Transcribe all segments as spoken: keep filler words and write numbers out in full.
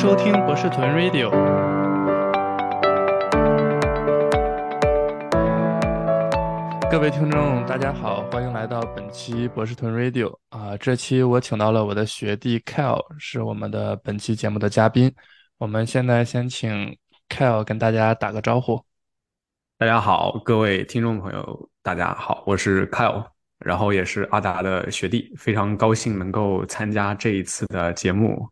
收听博士屯 Radio。 各位听众大家好，欢迎来到本期博士屯 Radio、呃、这期我请到了我的学弟 Kyle， 是我们的本期节目的嘉宾。我们现在先请 Kyle 跟大家打个招呼。大家好，各位听众朋友大家好，我是 Kyle， 然后也是阿达的学弟，非常高兴能够参加这一次的节目。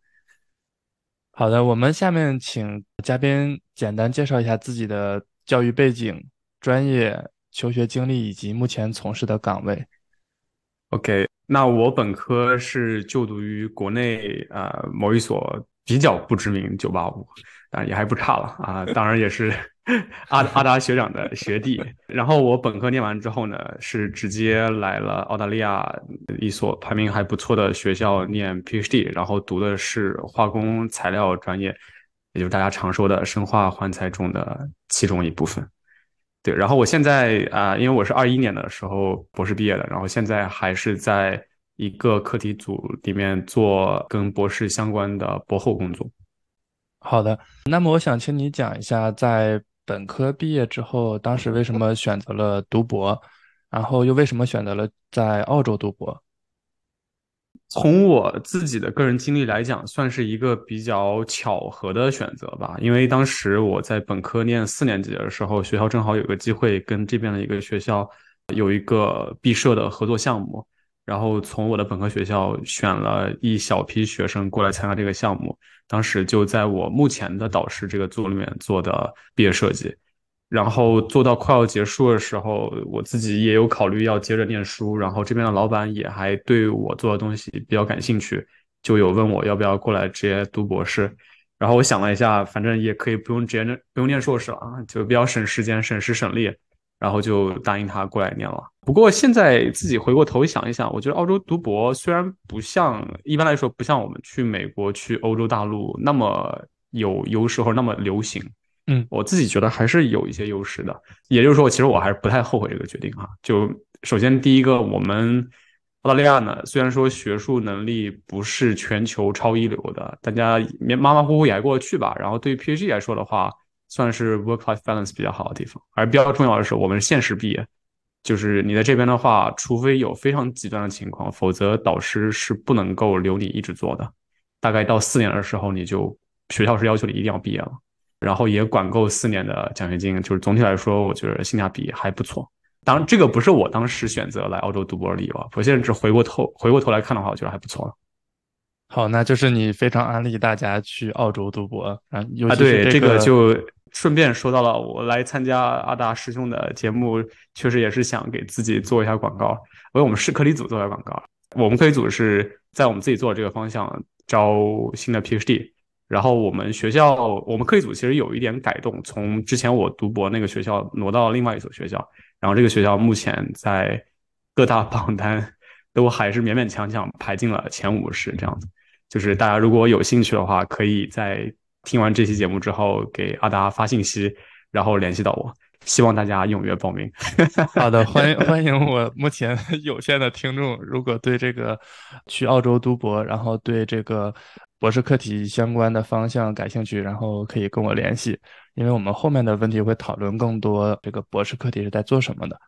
好的，我们下面请嘉宾简单介绍一下自己的教育背景、专业、求学经历以及目前从事的岗位。 OK， 那我本科是就读于国内呃某一所比较不知名九八五，但也还不差了啊、呃、当然也是阿阿达学长的学弟。然后我本科念完之后呢，是直接来了澳大利亚一所排名还不错的学校念 PhD， 然后读的是化工材料专业，也就是大家常说的生化环材中的其中一部分。对，然后我现在啊、呃，因为我是二一年的时候博士毕业的，然后现在还是在一个课题组里面做跟博士相关的博后工作。好的，那么我想请你讲一下在本科毕业之后，当时为什么选择了读博，然后又为什么选择了在澳洲读博？从我自己的个人经历来讲，算是一个比较巧合的选择吧。因为当时我在本科念四年级的时候，学校正好有个机会跟这边的一个学校有一个毕设的合作项目，然后从我的本科学校选了一小批学生过来参加这个项目，当时就在我目前的导师这个组里面做的毕业设计。然后做到快要结束的时候，我自己也有考虑要接着念书，然后这边的老板也还对我做的东西比较感兴趣，就有问我要不要过来直接读博士。然后我想了一下，反正也可以不用直接不用念硕士了啊，就比较省时间省时省力，然后就答应他过来念了。不过现在自己回过头想一想，我觉得澳洲读博虽然不像一般来说不像我们去美国去欧洲大陆那么有优势或者那么流行，嗯，我自己觉得还是有一些优势的。也就是说其实我还是不太后悔这个决定啊。就首先第一个，我们澳大利亚呢，虽然说学术能力不是全球超一流的，大家马马虎虎也还过去吧，然后对于 PhD 来说的话，算是 work-life balance 比较好的地方。而比较重要的是我们是现实毕业，就是你在这边的话，除非有非常极端的情况，否则导师是不能够留你一直做的。大概到四年的时候，你就学校是要求你一定要毕业了，然后也管够四年的奖学金。就是总体来说我觉得性价比还不错。当然这个不是我当时选择来澳洲读博的理由啊，我现在只回过头回过头来看的话，我觉得还不错了。好，那就是你非常安利大家去澳洲读博啊，尤其是这个、啊、对，这个就顺便说到了，我来参加阿达师兄的节目，确实也是想给自己做一下广告，为我们是课题组做一下广告。我们课题组是在我们自己做的这个方向招新的 PhD， 然后我们学校我们课题组其实有一点改动，从之前我读博那个学校挪到另外一所学校，然后这个学校目前在各大榜单都还是勉勉强强排进了前五十这样子。就是大家如果有兴趣的话，可以在听完这期节目之后给阿达发信息，然后联系到我，希望大家踊跃报名。好的，欢迎欢迎我目前有限的听众，如果对这个去澳洲读博，然后对这个博士课题相关的方向感兴趣，然后可以跟我联系，因为我们后面的问题会讨论更多这个博士课题是在做什么的。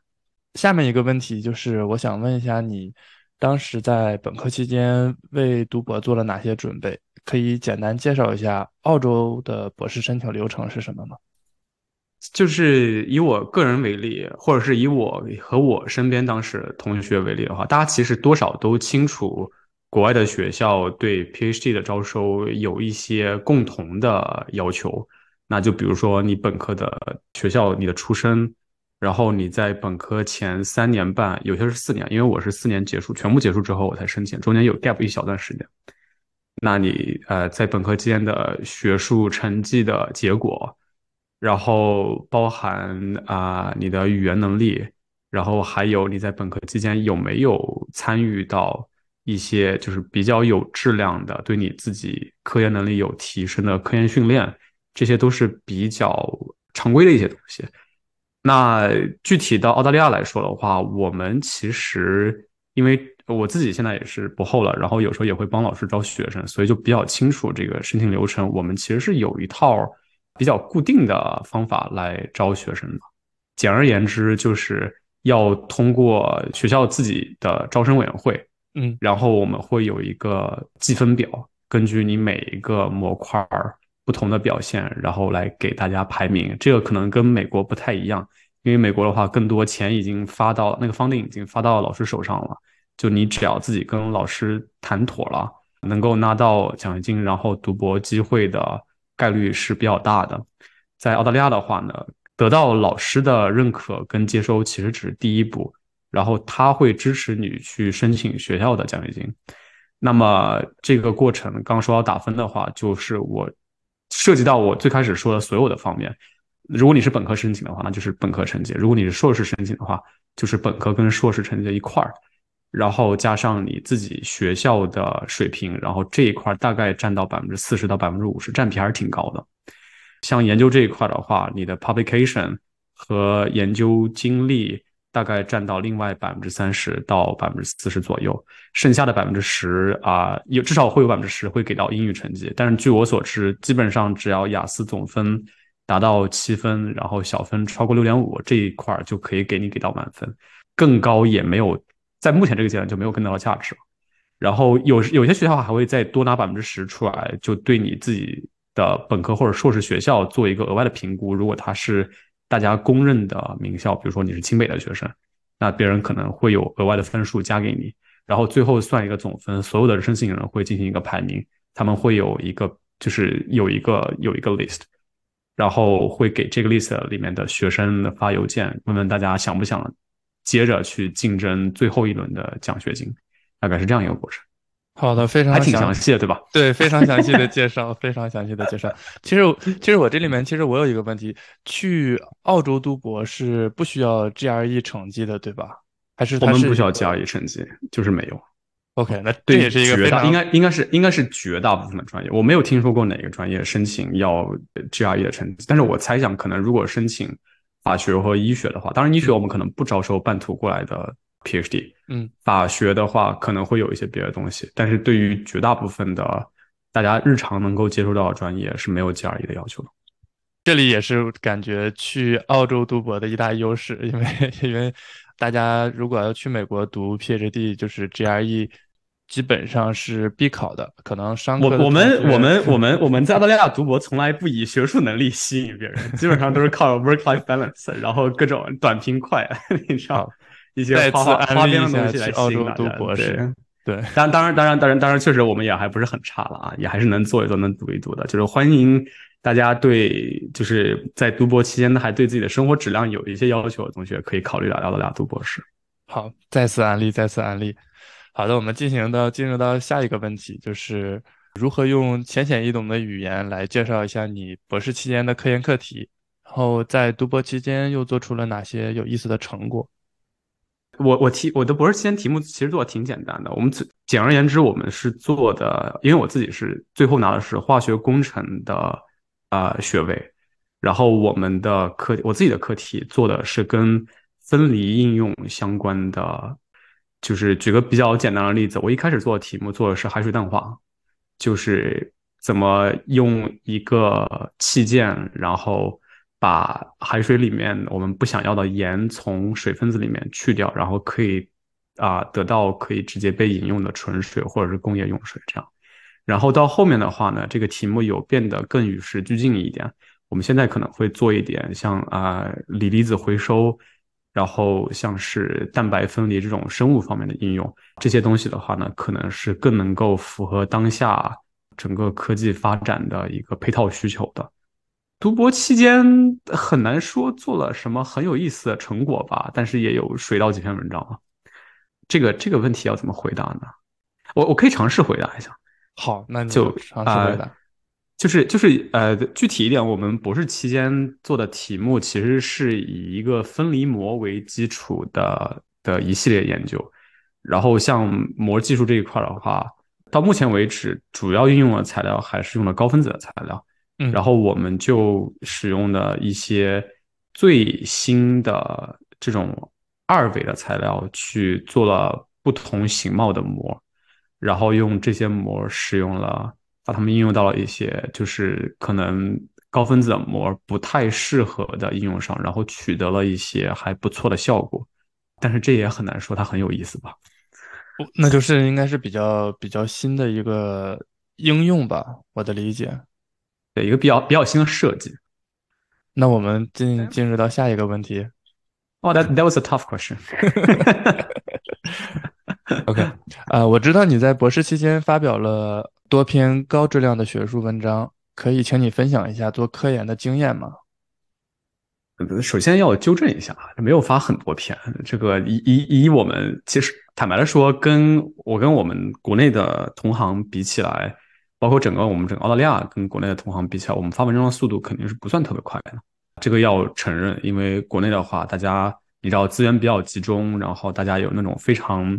下面一个问题就是我想问一下，你当时在本科期间为读博做了哪些准备？可以简单介绍一下澳洲的博士申请流程是什么吗？就是以我个人为例，或者是以我和我身边当时同学为例的话，大家其实多少都清楚国外的学校对 PhD 的招收有一些共同的要求。那就比如说你本科的学校，你的出身，然后你在本科前三年半，有些是四年，因为我是四年结束，全部结束之后我才申请，中间有 gap 一小段时间。那你呃在本科期间的学术成绩的结果，然后包含啊、呃、你的语言能力，然后还有你在本科期间有没有参与到一些就是比较有质量的对你自己科研能力有提升的科研训练，这些都是比较常规的一些东西。那具体到澳大利亚来说的话，我们其实因为我自己现在也是博后了，然后有时候也会帮老师招学生，所以就比较清楚这个申请流程。我们其实是有一套比较固定的方法来招学生的。简而言之，就是要通过学校自己的招生委员会，嗯，然后我们会有一个积分表，根据你每一个模块不同的表现，然后来给大家排名。这个可能跟美国不太一样，因为美国的话，更多钱已经发到那个funding已经发到老师手上了，就你只要自己跟老师谈妥了，能够拿到奖学金，然后读博机会的概率是比较大的。在澳大利亚的话呢，得到老师的认可跟接收其实只是第一步，然后他会支持你去申请学校的奖学金。那么这个过程，刚说要打分的话，就是我涉及到我最开始说的所有的方面。如果你是本科申请的话，那就是本科成绩；如果你是硕士申请的话，就是本科跟硕士成绩一块儿，然后加上你自己学校的水平，然后这一块大概占到 百分之四十 到 百分之五十， 占比还是挺高的。像研究这一块的话，你的 publication 和研究经历大概占到另外 百分之三十 到 百分之四十 左右，剩下的 百分之十、啊、有至少会有 百分之十 会给到英语成绩。但是据我所知，基本上只要雅思总分达到七分，然后小分超过 六点五， 这一块就可以给你给到满分，更高也没有，在目前这个阶段就没有更大的价值。然后 有, 有些学校还会再多拿 百分之十 出来，就对你自己的本科或者硕士学校做一个额外的评估。如果它是大家公认的名校，比如说你是清北的学生，那别人可能会有额外的分数加给你，然后最后算一个总分，所有的申请人会进行一个排名，他们会有一个就是有一个有一个 list， 然后会给这个 list 里面的学生发邮件，问问大家想不想接着去竞争最后一轮的奖学金，大概是这样一个过程。好的，非常还挺详细的，对吧？对，非常详细的介绍，非常详细的介绍。其实，其实我这里面，其实我有一个问题，去澳洲读博是不需要 G R E 成绩的，对吧？还是我们不需要 G R E 成绩，就是没有。OK， 那这也是一个非常应该应该是应该是绝大部分的专业，我没有听说过哪个专业申请要 G R E 的成绩，但是我猜想可能如果申请法学和医学的话，当然医学我们可能不招收半途过来的。PhD， 嗯，法学的话可能会有一些别的东西，但是对于绝大部分的大家日常能够接触到的专业是没有 G R E 的要求的。这里也是感觉去澳洲读博的一大优势，因为因为大家如果要去美国读 PhD， 就是 G R E 基本上是必考的，可能商科的我。我们我们我们我们在澳大利亚读博从来不以学术能力吸引别人，基本上都是靠 work-life balance， 然后各种短平快，你知道。一些花花边的东西来吸引大家。对对，当当然当然当然当然，确实我们也还不是很差了啊，也还是能做一做，能读一读的。就是欢迎大家对就是在读博期间还对自己的生活质量有一些要求的同学，可以考虑来到大家读博士。好，再次安利，再次安利。好的，我们进行到进入到下一个问题，就是如何用浅显易懂的语言来介绍一下你博士期间的科研课题，然后在读博期间又做出了哪些有意思的成果。我我提我的博士期间题目其实做的挺简单的，我们简而言之我们是做的，因为我自己是最后拿的是化学工程的呃学位，然后我们的课我自己的课题做的是跟分离应用相关的，就是举个比较简单的例子，我一开始做的题目做的是海水淡化，就是怎么用一个器件，然后把海水里面我们不想要的盐从水分子里面去掉，然后可以啊、呃、得到可以直接被饮用的纯水或者是工业用水这样。然后到后面的话呢，这个题目有变得更与时俱进一点，我们现在可能会做一点像啊、呃、锂离子回收，然后像是蛋白分离这种生物方面的应用，这些东西的话呢，可能是更能够符合当下整个科技发展的一个配套需求的。读博期间很难说做了什么很有意思的成果吧，但是也有水到几篇文章了。这个这个问题要怎么回答呢？我我可以尝试回答一下。好，那你就尝试回答。呃、就是就是呃，具体一点，我们博士期间做的题目其实是以一个分离膜为基础的的一系列研究。然后像膜技术这一块的话，到目前为止主要应用的材料还是用了高分子的材料。然后我们就使用了一些最新的这种二维的材料去做了不同形貌的膜，然后用这些膜使用了，把它们应用到了一些就是可能高分子的膜不太适合的应用上，然后取得了一些还不错的效果。但是这也很难说它很有意思吧。那就是应该是比较比较新的一个应用吧，我的理解。对，一个比较比较新的设计。那我们进进入到下一个问题。Oh, that that was a tough question. OK， 啊、呃，我知道你在博士期间发表了多篇高质量的学术文章，可以请你分享一下做科研的经验吗？首先要纠正一下，没有发很多篇。这个以以以我们其实坦白来说，跟我跟我们国内的同行比起来，包括整个我们整个澳大利亚跟国内的同行比起来，我们发文章的速度肯定是不算特别快的。这个要承认，因为国内的话，大家你知道资源比较集中，然后大家有那种非常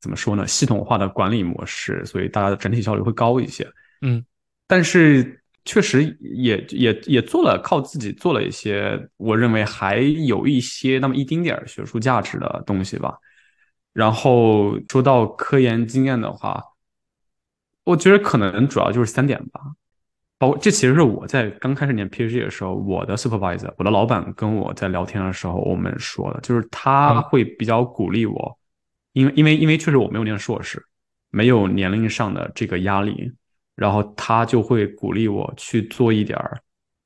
怎么说呢，系统化的管理模式，所以大家的整体效率会高一些。嗯，但是。确实也也也做了靠自己做了一些我认为还有一些那么一丁点儿学术价值的东西吧。然后说到科研经验的话，我觉得可能主要就是三点吧。包括这其实是我在刚开始念 PhD 的时候，我的 supervisor 我的老板跟我在聊天的时候我们说的，就是他会比较鼓励我，因为因为因为确实我没有念硕士，没有年龄上的这个压力。然后他就会鼓励我去做一点儿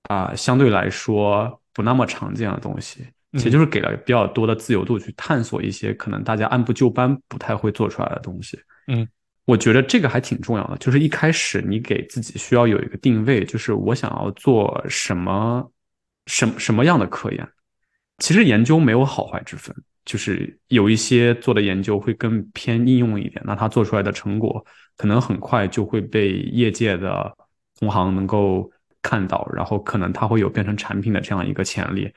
啊、呃，相对来说不那么常见的东西，其实就是给了比较多的自由度去探索一些可能大家按部就班不太会做出来的东西。嗯，我觉得这个还挺重要的，就是一开始你给自己需要有一个定位，就是我想要做什么什么什么样的科研。其实研究没有好坏之分，就是有一些做的研究会更偏应用一点，那他做出来的成果可能很快就会被业界的同行能够看到，然后可能它会有变成产品的这样一个潜力。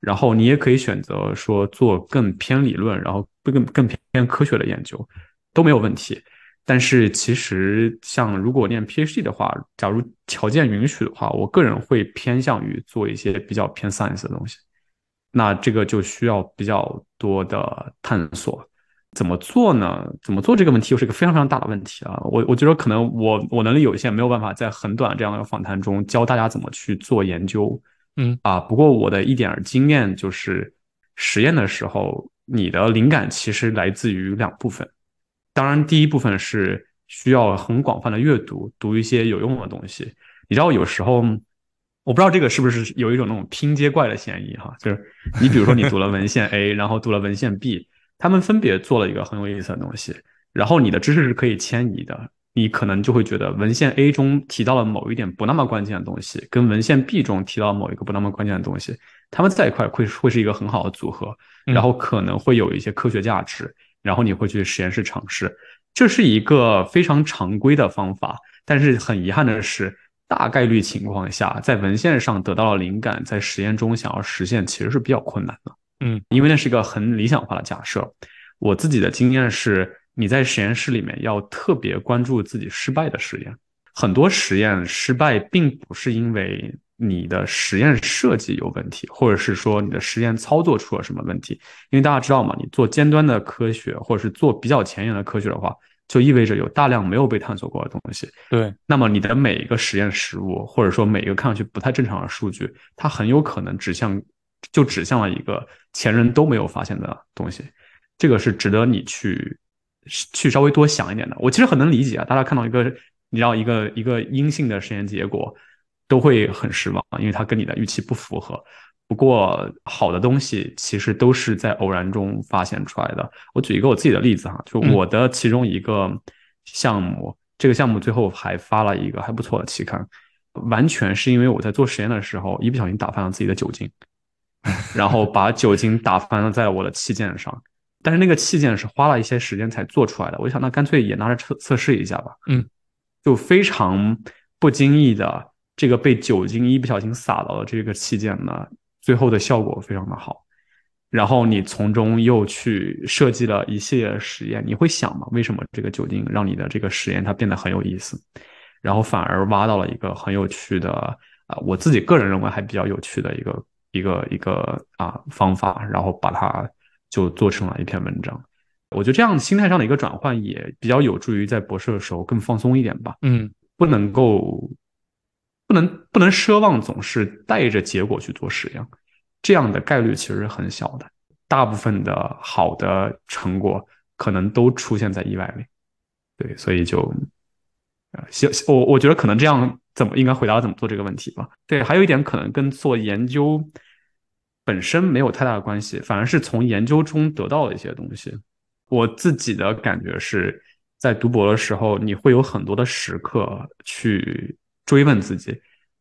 然后你也可以选择说做更偏理论，然后更更偏科学的研究都没有问题。但是其实像如果念 PhD 的话，假如条件允许的话，我个人会偏向于做一些比较偏 science 的东西。那这个就需要比较多的探索。怎么做呢？怎么做这个问题又是一个非常非常大的问题啊！我我觉得可能我我能力有限，没有办法在很短这样的访谈中教大家怎么去做研究。嗯啊，不过我的一点经验就是，实验的时候，你的灵感其实来自于两部分。当然，第一部分是需要很广泛的阅读，读一些有用的东西。你知道，有时候。我不知道这个是不是有一种那种拼接怪的嫌疑哈，就是你比如说你读了文献 A 然后读了文献 B， 他们分别做了一个很有意思的东西，然后你的知识是可以迁移的，你可能就会觉得文献 A 中提到了某一点不那么关键的东西跟文献 B 中提到某一个不那么关键的东西，他们在一块会会是一个很好的组合，然后可能会有一些科学价值，然后你会去实验室尝试，这是一个非常常规的方法。但是很遗憾的是，大概率情况下，在文献上得到了灵感，在实验中想要实现其实是比较困难的。嗯，因为那是一个很理想化的假设。我自己的经验是，你在实验室里面要特别关注自己失败的实验。很多实验失败并不是因为你的实验设计有问题，或者是说你的实验操作出了什么问题。因为大家知道嘛，你做尖端的科学，或者是做比较前沿的科学的话，就意味着有大量没有被探索过的东西。对，那么你的每一个实验实物，或者说每一个看上去不太正常的数据，它很有可能指向就指向了一个前人都没有发现的东西。这个是值得你去去稍微多想一点的。我其实很能理解啊，大家看到一个你知道一个一个阴性的实验结果都会很失望，因为它跟你的预期不符合。不过好的东西其实都是在偶然中发现出来的。我举一个我自己的例子哈，就我的其中一个项目、嗯、这个项目最后还发了一个还不错的期刊，完全是因为我在做实验的时候一不小心打翻了自己的酒精，然后把酒精打翻了在我的器件上。但是那个器件是花了一些时间才做出来的，我想那干脆也拿着测测试一下吧。嗯，就非常不经意的这个被酒精一不小心洒到了这个器件呢，最后的效果非常的好。然后你从中又去设计了一系列的实验，你会想嘛，为什么这个酒精让你的这个实验它变得很有意思，然后反而挖到了一个很有趣的啊、呃，我自己个人认为还比较有趣的一个一个一个啊、呃、方法，然后把它就做成了一篇文章。我觉得这样心态上的一个转换也比较有助于在博士的时候更放松一点吧。嗯，不能够不能不能奢望总是带着结果去做实验，这样的概率其实很小的，大部分的好的成果可能都出现在意外里。对，所以就我我觉得可能这样怎么应该回答怎么做这个问题吧。对，还有一点可能跟做研究本身没有太大的关系，反而是从研究中得到的一些东西。我自己的感觉是在读博的时候，你会有很多的时刻去追问自己，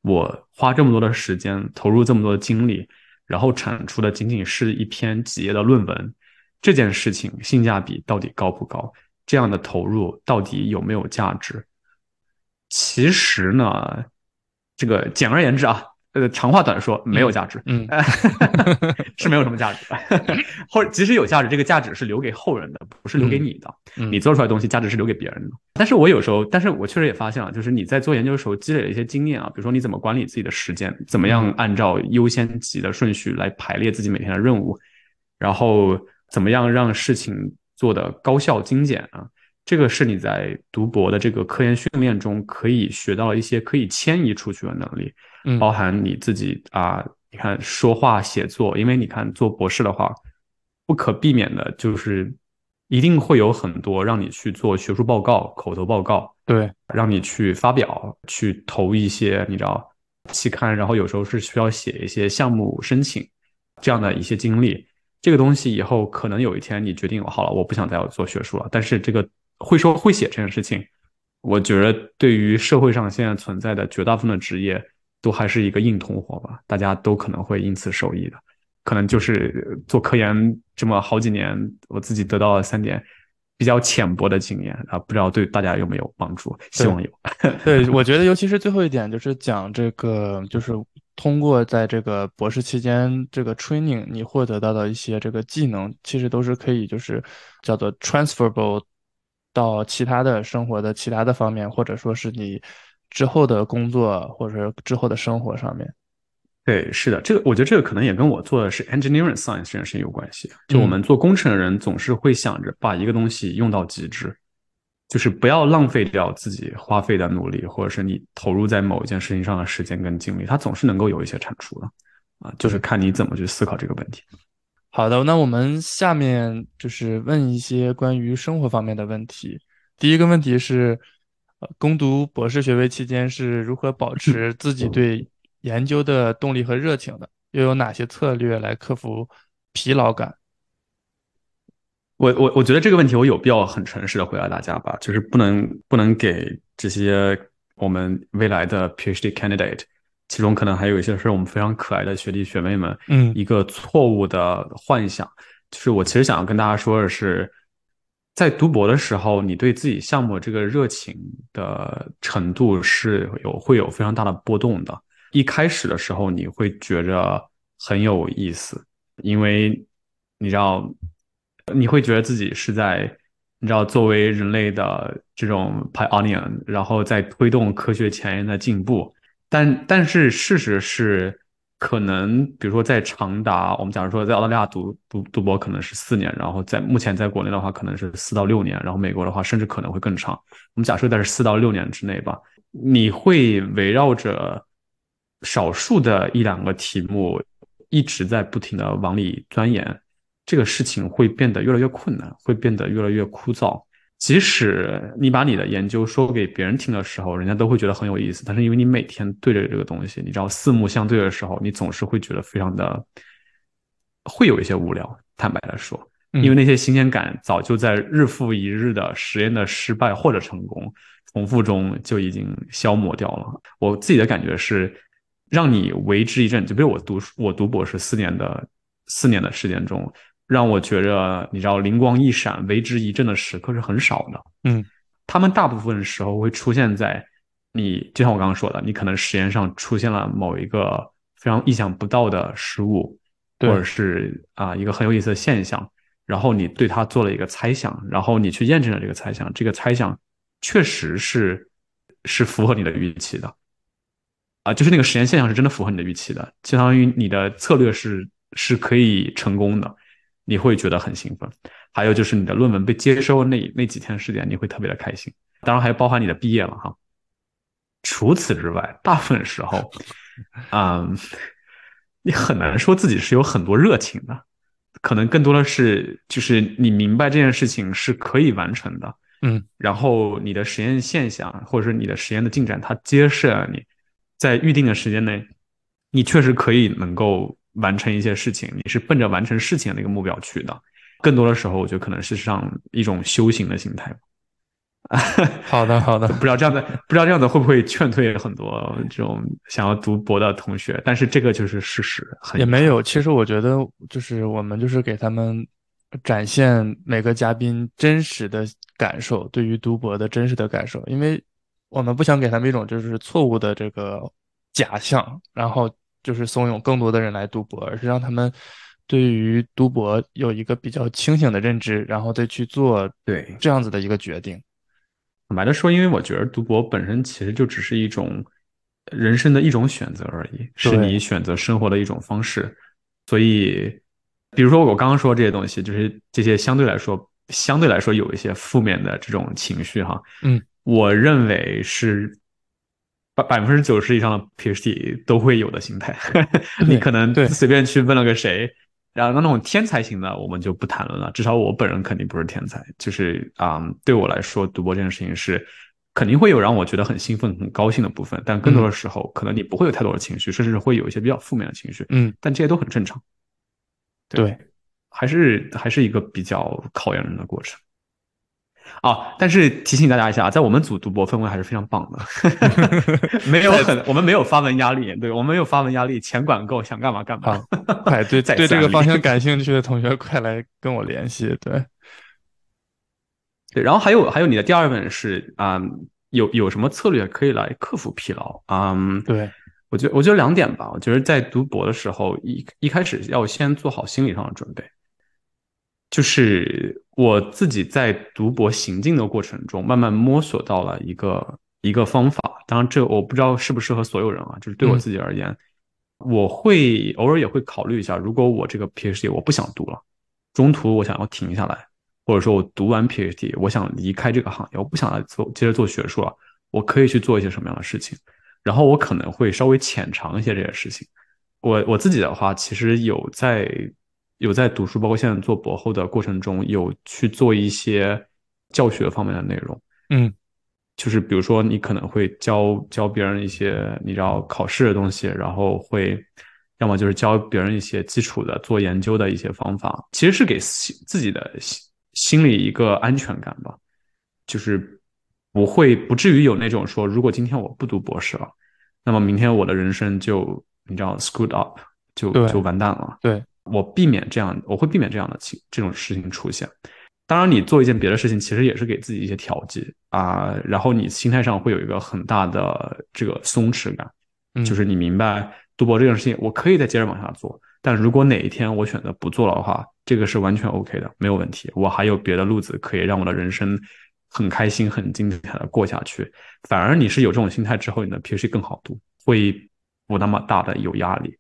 我花这么多的时间，投入这么多的精力，然后产出的仅仅是一篇几页的论文，这件事情性价比到底高不高？这样的投入到底有没有价值？其实呢，这个简而言之啊，呃，长话短说，没有价值，嗯，嗯是没有什么价值的。或者即使有价值，这个价值是留给后人的，不是留给你的。嗯、你做出来的东西，价值是留给别人的。但是我有时候，但是我确实也发现了，就是你在做研究的时候积累了一些经验啊，比如说你怎么管理自己的时间，怎么样按照优先级的顺序来排列自己每天的任务，然后怎么样让事情做的高效精简啊。这个是你在读博的这个科研训练中可以学到一些可以迁移出去的能力，包含你自己啊、呃，你看说话写作，因为你看做博士的话，不可避免的就是一定会有很多让你去做学术报告、口头报告，对，让你去发表、去投一些你知道期刊，然后有时候是需要写一些项目申请这样的一些经历。这个东西以后可能有一天你决定好了，我不想再做学术了，但是这个。会说会写这件事情，我觉得对于社会上现在存在的绝大部分的职业都还是一个硬通货吧，大家都可能会因此受益的。可能就是做科研这么好几年，我自己得到了三点比较浅薄的经验啊，不知道对大家有没有帮助，希望有。对， 对，我觉得尤其是最后一点就是讲这个，就是通过在这个博士期间这个 training 你获得到的一些这个技能，其实都是可以就是叫做 transferable到其他的生活的其他的方面，或者说是你之后的工作或者之后的生活上面。对，是的，这个我觉得这个可能也跟我做的是 engineering science 这件事情有关系。就我们做工程的人总是会想着把一个东西用到极致，嗯、就是不要浪费掉自己花费的努力，或者是你投入在某一件事情上的时间跟精力，它总是能够有一些产出的啊，就是看你怎么去思考这个问题。好的，那我们下面就是问一些关于生活方面的问题。第一个问题是，呃，攻读博士学位期间是如何保持自己对研究的动力和热情的？又有哪些策略来克服疲劳感？我我我觉得这个问题我有必要很诚实的回答大家吧，就是不能不能给这些我们未来的 PhD candidate。其中可能还有一些是我们非常可爱的学弟学妹们，嗯，一个错误的幻想，就是我其实想要跟大家说的是，在读博的时候，你对自己项目这个热情的程度是有会有非常大的波动的。一开始的时候，你会觉着很有意思，因为你知道，你会觉得自己是在你知道作为人类的这种 pioneer， 然后在推动科学前沿的进步。但但是事实是，可能比如说在长达我们假如说在澳大利亚读读读博可能是四年，然后在目前在国内的话可能是四到六年，然后美国的话甚至可能会更长。我们假设在是四到六年之内吧，你会围绕着少数的一两个题目一直在不停的往里钻研，这个事情会变得越来越困难，会变得越来越枯燥。即使你把你的研究说给别人听的时候，人家都会觉得很有意思，但是因为你每天对着这个东西，你知道四目相对的时候，你总是会觉得非常的会有一些无聊，坦白来说，因为那些新鲜感早就在日复一日的实验的失败或者成功重复中就已经消磨掉了。我自己的感觉是让你为之一振，就比如我读我读博士四年的四年的时间中，让我觉着你知道灵光一闪为之一振的时刻是很少的。嗯，他们大部分时候会出现在你就像我刚刚说的，你可能实验上出现了某一个非常意想不到的失误，或者是啊、呃、一个很有意思的现象，然后你对它做了一个猜想，然后你去验证了这个猜想，这个猜想确实是是符合你的预期的啊、呃，就是那个实验现象是真的符合你的预期的，相当于你的策略是是可以成功的。你会觉得很兴奋。还有就是你的论文被接收那那几天时间，你会特别的开心。当然还包含你的毕业了哈。除此之外，大部分时候，嗯，你很难说自己是有很多热情的，可能更多的是就是你明白这件事情是可以完成的，嗯，然后你的实验现象或者是你的实验的进展，它揭示了你在预定的时间内，你确实可以能够完成一些事情，你是奔着完成事情的那个目标去的。更多的时候，我觉得可能是上一种修行的心态。好的好的，不知道这样的不知道这样的会不会劝退很多这种想要读博的同学，但是这个就是事实。很也没有，其实我觉得就是我们就是给他们展现每个嘉宾真实的感受，对于读博的真实的感受，因为我们不想给他们一种就是错误的这个假象，然后就是怂恿更多的人来读博，而是让他们对于读博有一个比较清醒的认知，然后再去做对这样子的一个决定。坦白的说，因为我觉得读博本身其实就只是一种人生的一种选择而已，是你选择生活的一种方式。所以比如说我刚刚说这些东西，就是这些相对来说相对来说有一些负面的这种情绪哈，嗯，我认为是 百分之九十 以上的 P H D 都会有的心态。你可能随便去问了个谁，然后那种天才型的我们就不谈论了，至少我本人肯定不是天才，就是、嗯、对我来说读博这件事情是肯定会有让我觉得很兴奋很高兴的部分，但更多的时候、嗯、可能你不会有太多的情绪，甚至会有一些比较负面的情绪，嗯，但这些都很正常。 对, 对还是还是一个比较考验人的过程啊。但是提醒大家一下，在我们组读博氛围还是非常棒的。没有很我们没有发文压力，对，我们没有发文压力，钱管够，想干嘛干嘛。哎，对对这个方向感兴趣的同学快来跟我联系。对对，然后还有还有你的第二问是啊、嗯、有有什么策略可以来克服疲劳。嗯，对，我觉得我觉得两点吧。我觉得在读博的时候一一开始要先做好心理上的准备。就是我自己在读博行进的过程中慢慢摸索到了一个一个方法，当然这我不知道适不适合所有人啊，就是对我自己而言、嗯、我会偶尔也会考虑一下，如果我这个 P H D 我不想读了，中途我想要停下来，或者说我读完 P H D 我想离开这个行业，我不想来做接着做学术了，我可以去做一些什么样的事情，然后我可能会稍微浅尝一些这些事情。我我自己的话其实有在有在读书，包括现在做博后的过程中，有去做一些教学方面的内容。嗯，就是比如说你可能会教教别人一些你知道考试的东西，然后会要么就是教别人一些基础的做研究的一些方法，其实是给自己的心理一个安全感吧，就是不会不至于有那种说，如果今天我不读博士了，那么明天我的人生就你知道 screwed up 就就完蛋了。对。我避免这样，我会避免这样的这种事情出现。当然，你做一件别的事情，其实也是给自己一些调剂啊、呃。然后你心态上会有一个很大的这个松弛感，嗯、就是你明白读博这件事情，我可以再接着往下做。但如果哪一天我选择不做了的话，这个是完全 OK 的，没有问题。我还有别的路子可以让我的人生很开心、很精彩的过下去。反而你是有这种心态之后，你的 P H D 更好读，会不那么大的有压力。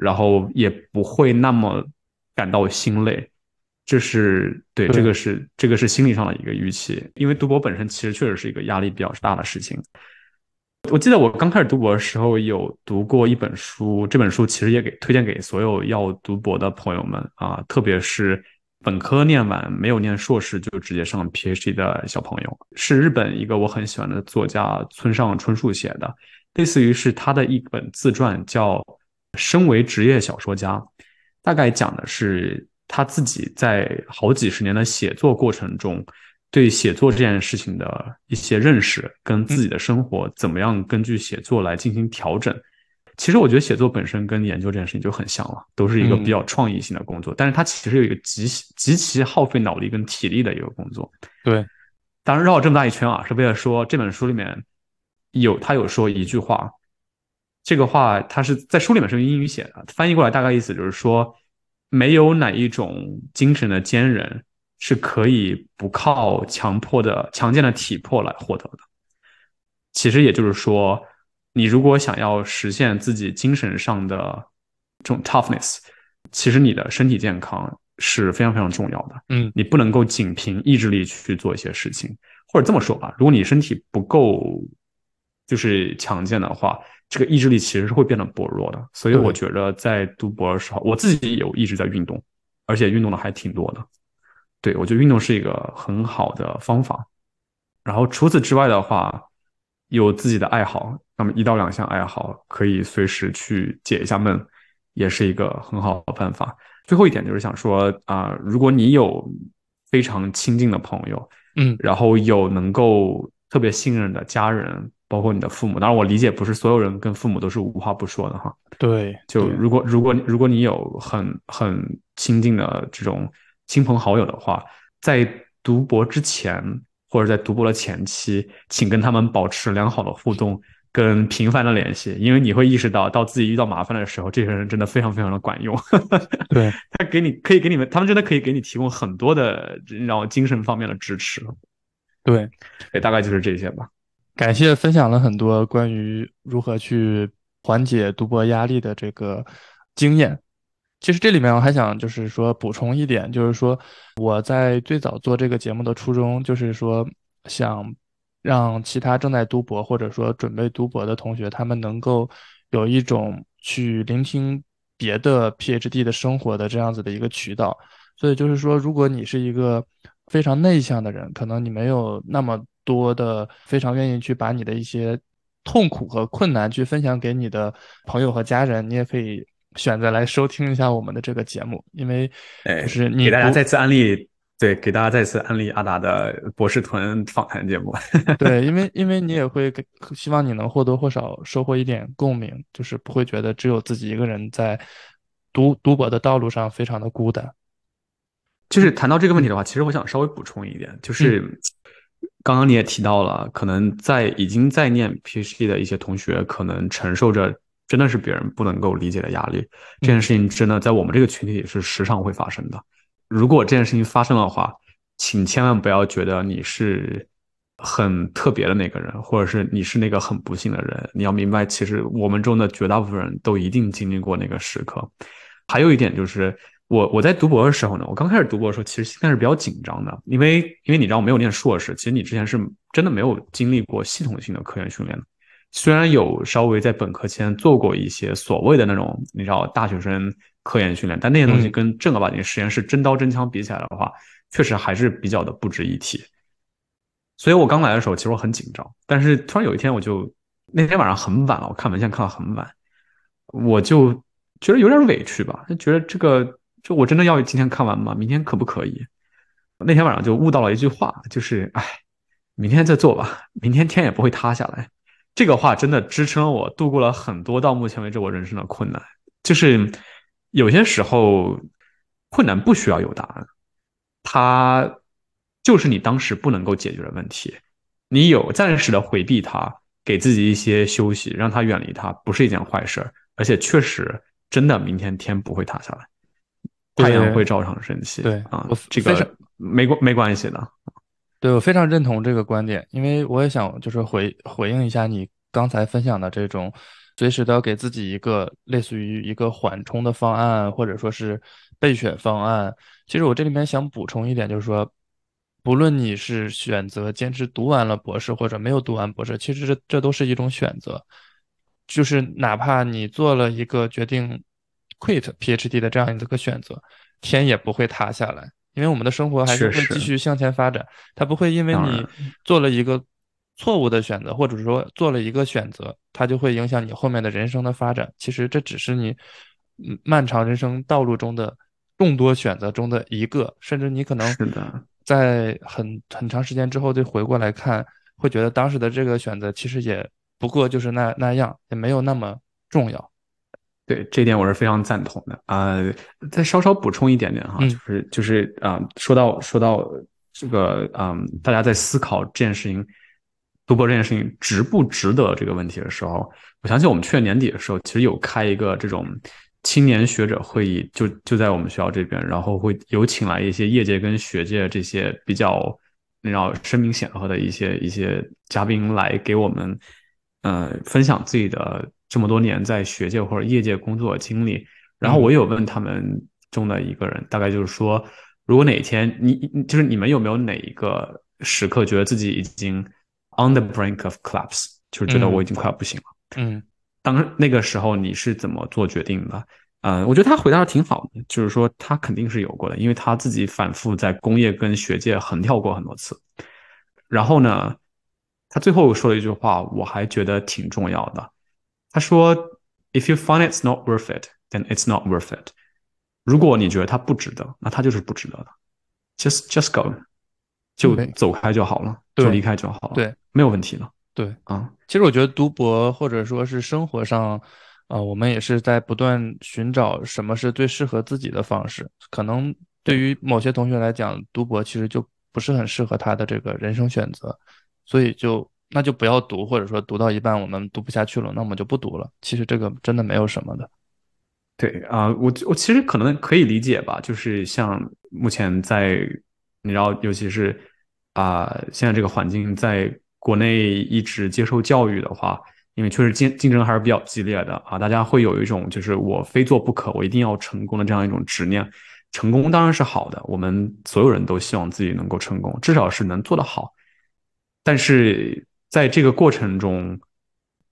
然后也不会那么感到心累，这是对，这个是这个是心理上的一个预期，因为读博本身其实确实是一个压力比较大的事情。我记得我刚开始读博的时候有读过一本书，这本书其实也给推荐给所有要读博的朋友们啊，特别是本科念完没有念硕士就直接上 P H D 的小朋友，是日本一个我很喜欢的作家村上春树写的，类似于是他的一本自传叫身为职业小说家，大概讲的是他自己在好几十年的写作过程中对写作这件事情的一些认识，跟自己的生活怎么样根据写作来进行调整。其实我觉得写作本身跟研究这件事情就很像了，都是一个比较创意性的工作、嗯、但是它其实有一个极极其耗费脑力跟体力的一个工作。对，当然绕这么大一圈啊，是为了说这本书里面有他有说一句话，这个话它是在书里面是用英语写的，翻译过来大概意思就是说，没有哪一种精神的坚韧是可以不靠强迫的强健的体魄来获得的。其实也就是说，你如果想要实现自己精神上的这种 toughness， 其实你的身体健康是非常非常重要的。嗯，你不能够仅凭意志力去做一些事情，或者这么说吧，如果你身体不够就是强健的话，这个意志力其实是会变得薄弱的。所以我觉得在读博的时候，我自己有一直在运动，而且运动的还挺多的。对，我觉得运动是一个很好的方法。然后除此之外的话，有自己的爱好，那么一到两项爱好可以随时去解一下闷，也是一个很好的办法。最后一点就是想说啊、呃，如果你有非常亲近的朋友，嗯，然后有能够特别信任的家人，包括你的父母，当然我理解不是所有人跟父母都是无话不说的哈。对，就如果如果如果你有很很亲近的这种亲朋好友的话，在读博之前或者在读博的前期，请跟他们保持良好的互动跟频繁的联系，因为你会意识到到自己遇到麻烦的时候，这些人真的非常非常的管用。对，他给你可以给你们，他们真的可以给你提供很多的然后精神方面的支持。对，对，大概就是这些吧。感谢分享了很多关于如何去缓解读博压力的这个经验。其实这里面我还想就是说补充一点，就是说我在最早做这个节目的初衷就是说想让其他正在读博或者说准备读博的同学，他们能够有一种去聆听别的 P H D 的生活的这样子的一个渠道。所以就是说，如果你是一个非常内向的人，可能你没有那么多的非常愿意去把你的一些痛苦和困难去分享给你的朋友和家人，你也可以选择来收听一下我们的这个节目。因为就是你给大家再次安利，对，给大家再次安利阿达的博士团访谈节目。对，因为因为你也会希望你能或多或少收获一点共鸣，就是不会觉得只有自己一个人在读读博的道路上非常的孤单。就是谈到这个问题的话，其实我想稍微补充一点，就是、嗯、刚刚你也提到了，可能在已经在念 P H D 的一些同学，可能承受着真的是别人不能够理解的压力，这件事情真的在我们这个群体也是时常会发生的。如果这件事情发生的话，请千万不要觉得你是很特别的那个人，或者是你是那个很不幸的人，你要明白其实我们中的绝大部分人都一定经历过那个时刻。还有一点就是我我在读博的时候呢，我刚开始读博的时候其实现在是比较紧张的，因为因为你知道我没有念硕士，其实你之前是真的没有经历过系统性的科研训练的。虽然有稍微在本科前做过一些所谓的那种你知道大学生科研训练，但那些东西跟正儿八经实验室真刀真枪比起来的话、嗯、确实还是比较的不值一提。所以我刚来的时候其实我很紧张，但是突然有一天我就那天晚上很晚了，我看文献看到很晚，我就觉得有点委屈吧，就觉得这个就我真的要今天看完吗？明天可不可以？那天晚上就悟到了一句话，就是哎，明天再做吧，明天天也不会塌下来。这个话真的支撑我度过了很多到目前为止我人生的困难。就是有些时候困难不需要有答案，它就是你当时不能够解决的问题，你有暂时的回避它，给自己一些休息，让它远离它，不是一件坏事。而且确实真的明天天不会塌下来，太阳会照常升起。对啊，这个没没关系的。对，我非常认同这个观点，因为我也想就是回回应一下你刚才分享的这种随时都要给自己一个类似于一个缓冲的方案，或者说是备选方案。其实我这里面想补充一点，就是说不论你是选择坚持读完了博士或者没有读完博士，其实这这都是一种选择。就是哪怕你做了一个决定 quit P H D 的这样一个选择，天也不会塌下来。因为我们的生活还是会继续向前发展，它不会因为你做了一个错误的选择，或者说做了一个选择，它就会影响你后面的人生的发展。其实这只是你漫长人生道路中的众多选择中的一个，甚至你可能在很很长时间之后就回过来看，会觉得当时的这个选择其实也不过就是那那样，也没有那么重要。对，这点我是非常赞同的。呃，再稍稍补充一点点哈，嗯、就是就是啊、呃，说到说到这个，嗯、呃，大家在思考这件事情，读博这件事情值不值得这个问题的时候，我相信我们去年年底的时候，其实有开一个这种青年学者会议，就就在我们学校这边，然后会有请来一些业界跟学界这些比较然后声名显赫的一些一些嘉宾来给我们，呃，分享自己的。这么多年在学界或者业界工作的经历，然后我有问他们中的一个人，大概就是说，如果哪天你就是你们有没有哪一个时刻觉得自己已经 on the brink of collapse， 就是觉得我已经快要不行了，嗯，当那个时候你是怎么做决定的？呃，我觉得他回答的挺好的，就是说他肯定是有过的，因为他自己反复在工业跟学界横跳过很多次。然后呢，他最后说了一句话，我还觉得挺重要的。他说 ，If you find it's not worth it, then it's not worth it。如果你觉得它不值得，那它就是不值得的。Just just go， 就走开就好了，就离开就好了，对，没有问题了。对啊、嗯，其实我觉得读博或者说是生活上。啊、呃，我们也是在不断寻找什么是最适合自己的方式。可能对于某些同学来讲，读博其实就不是很适合他的这个人生选择，所以就那就不要读，或者说读到一半我们读不下去了，那我们就不读了。其实这个真的没有什么的。对啊、呃，我我其实可能可以理解吧，就是像目前在你知道，尤其是啊、呃、现在这个环境，在国内一直接受教育的话。因为确实竞竞争还是比较激烈的啊，大家会有一种就是我非做不可，我一定要成功的这样一种执念。成功当然是好的，我们所有人都希望自己能够成功，至少是能做得好。但是在这个过程中，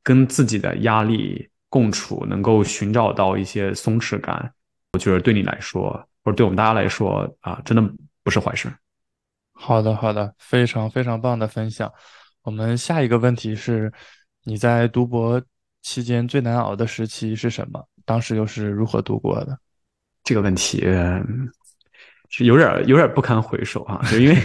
跟自己的压力共处，能够寻找到一些松弛感，我觉得对你来说，或者对我们大家来说啊，真的不是坏事。好的，好的，非常非常棒的分享。我们下一个问题是。你在读博期间最难熬的时期是什么？当时又是如何度过的？这个问题、嗯、是有点有点不堪回首啊，就因为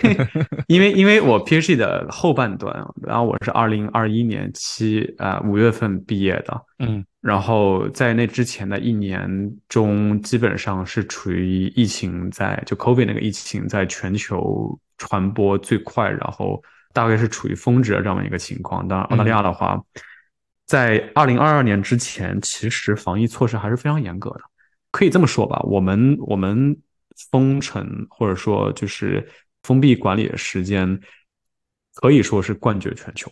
因为因为我 PhD 的后半段，然后我是二零二一年七呃五月份毕业的，嗯，然后在那之前的一年中，基本上是处于疫情在就 COVID 那个疫情在全球传播最快，然后。大概是处于峰值的这么一个情况。当然，澳大利亚的话，嗯、在二零二二年之前，其实防疫措施还是非常严格的，可以这么说吧。我们我们封城或者说就是封闭管理的时间，可以说是冠绝全球，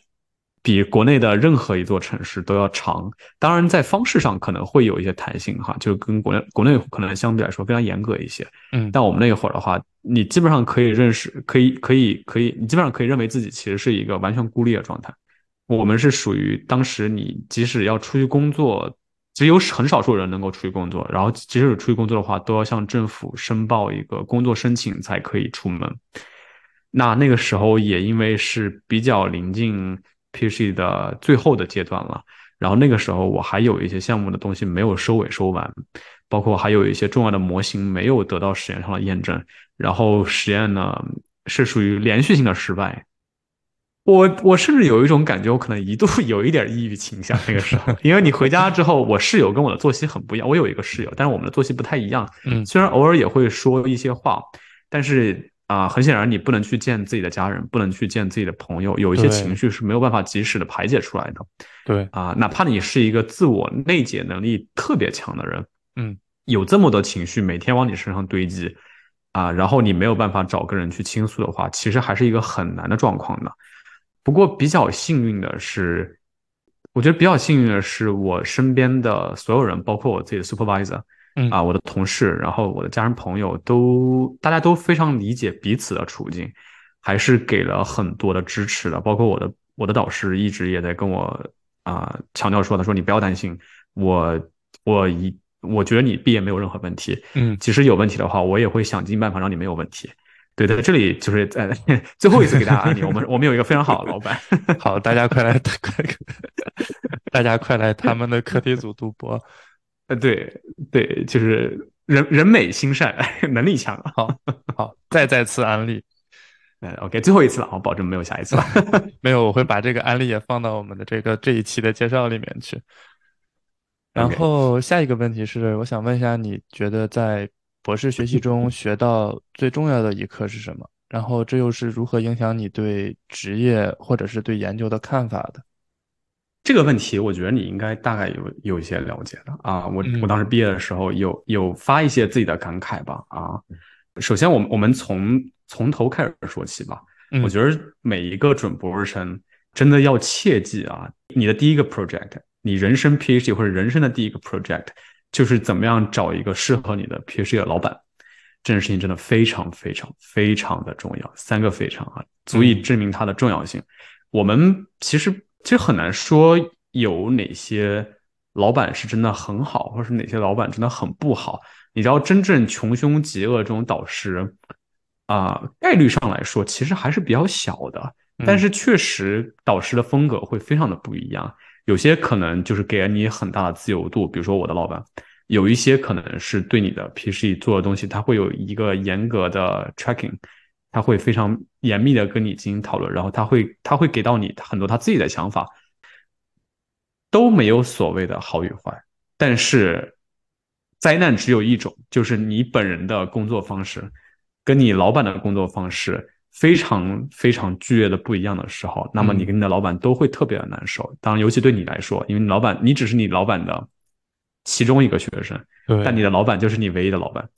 比国内的任何一座城市都要长。当然，在方式上可能会有一些弹性哈，就跟国内国内可能相比来说非常严格一些。嗯，但我们那会儿的话。你基本上可以认识，可以，可以，可以，你基本上可以认为自己其实是一个完全孤立的状态。我们是属于当时你即使要出去工作，只有很少数人能够出去工作，然后即使出去工作的话，都要向政府申报一个工作申请才可以出门。那那个时候也因为是比较临近 PhD 的最后的阶段了，然后那个时候我还有一些项目的东西没有收尾收完，包括还有一些重要的模型没有得到实验上的验证。然后实验呢是属于连续性的失败，我我甚至有一种感觉，我可能一度有一点抑郁倾向那个时候，因为你回家之后，我室友跟我的作息很不一样，我有一个室友，但是我们的作息不太一样，嗯，虽然偶尔也会说一些话，但是啊、呃，很显然你不能去见自己的家人，不能去见自己的朋友，有一些情绪是没有办法及时的排解出来的，对啊、呃，哪怕你是一个自我内解能力特别强的人，嗯，有这么多情绪每天往你身上堆积。啊，然后你没有办法找个人去倾诉的话，其实还是一个很难的状况的。不过比较幸运的是，我觉得比较幸运的是我身边的所有人，包括我自己的 supervisor， 嗯啊，我的同事，然后我的家人朋友都大家都非常理解彼此的处境，还是给了很多的支持的。包括我的我的导师一直也在跟我啊、呃、强调说，他说你不要担心，我我一。我觉得你毕业没有任何问题，嗯，即使有问题的话，我也会想尽办法让你没有问题。对，在这里就是在最后一次给大家案例，我们我们有一个非常好的老板，好，大家快来，快，大家快来他们的课题组读博，呃，对对，就是人人美心善，能力强，好好，再再次案例，嗯 ，OK， 最后一次了，我保证没有下一次了，没有，我会把这个案例也放到我们的这个这一期的介绍里面去。然后下一个问题是，我想问一下，你觉得在博士学习中学到最重要的一课是什么？然后这又是如何影响你对职业或者是对研究的看法的？这个问题，我觉得你应该大概有有一些了解的啊。我我当时毕业的时候有有发一些自己的感慨吧啊。首先，我们我们从从头开始说起吧。我觉得每一个准博士生真的要切记啊，你的第一个 project。你人生 PhD 或者人生的第一个 project 就是怎么样找一个适合你的 PhD 的老板，这件事情真的非常非常非常的重要，三个非常啊，足以证明它的重要性。嗯、我们其实其实很难说有哪些老板是真的很好，或者是哪些老板真的很不好。你知道，真正穷凶极恶这种导师啊、呃，概率上来说其实还是比较小的，但是确实导师的风格会非常的不一样。嗯、有些可能就是给了你很大的自由度，比如说我的老板。有一些可能是对你的 PhD 做的东西，它会有一个严格的 tracking， 它会非常严密的跟你进行讨论，然后它会它会给到你很多他自己的想法，都没有所谓的好与坏。但是灾难只有一种，就是你本人的工作方式跟你老板的工作方式非常非常剧烈的不一样的时候，那么你跟你的老板都会特别的难受。嗯、当然尤其对你来说，因为你老板你只是你老板的其中一个学生，但你的老板就是你唯一的老板，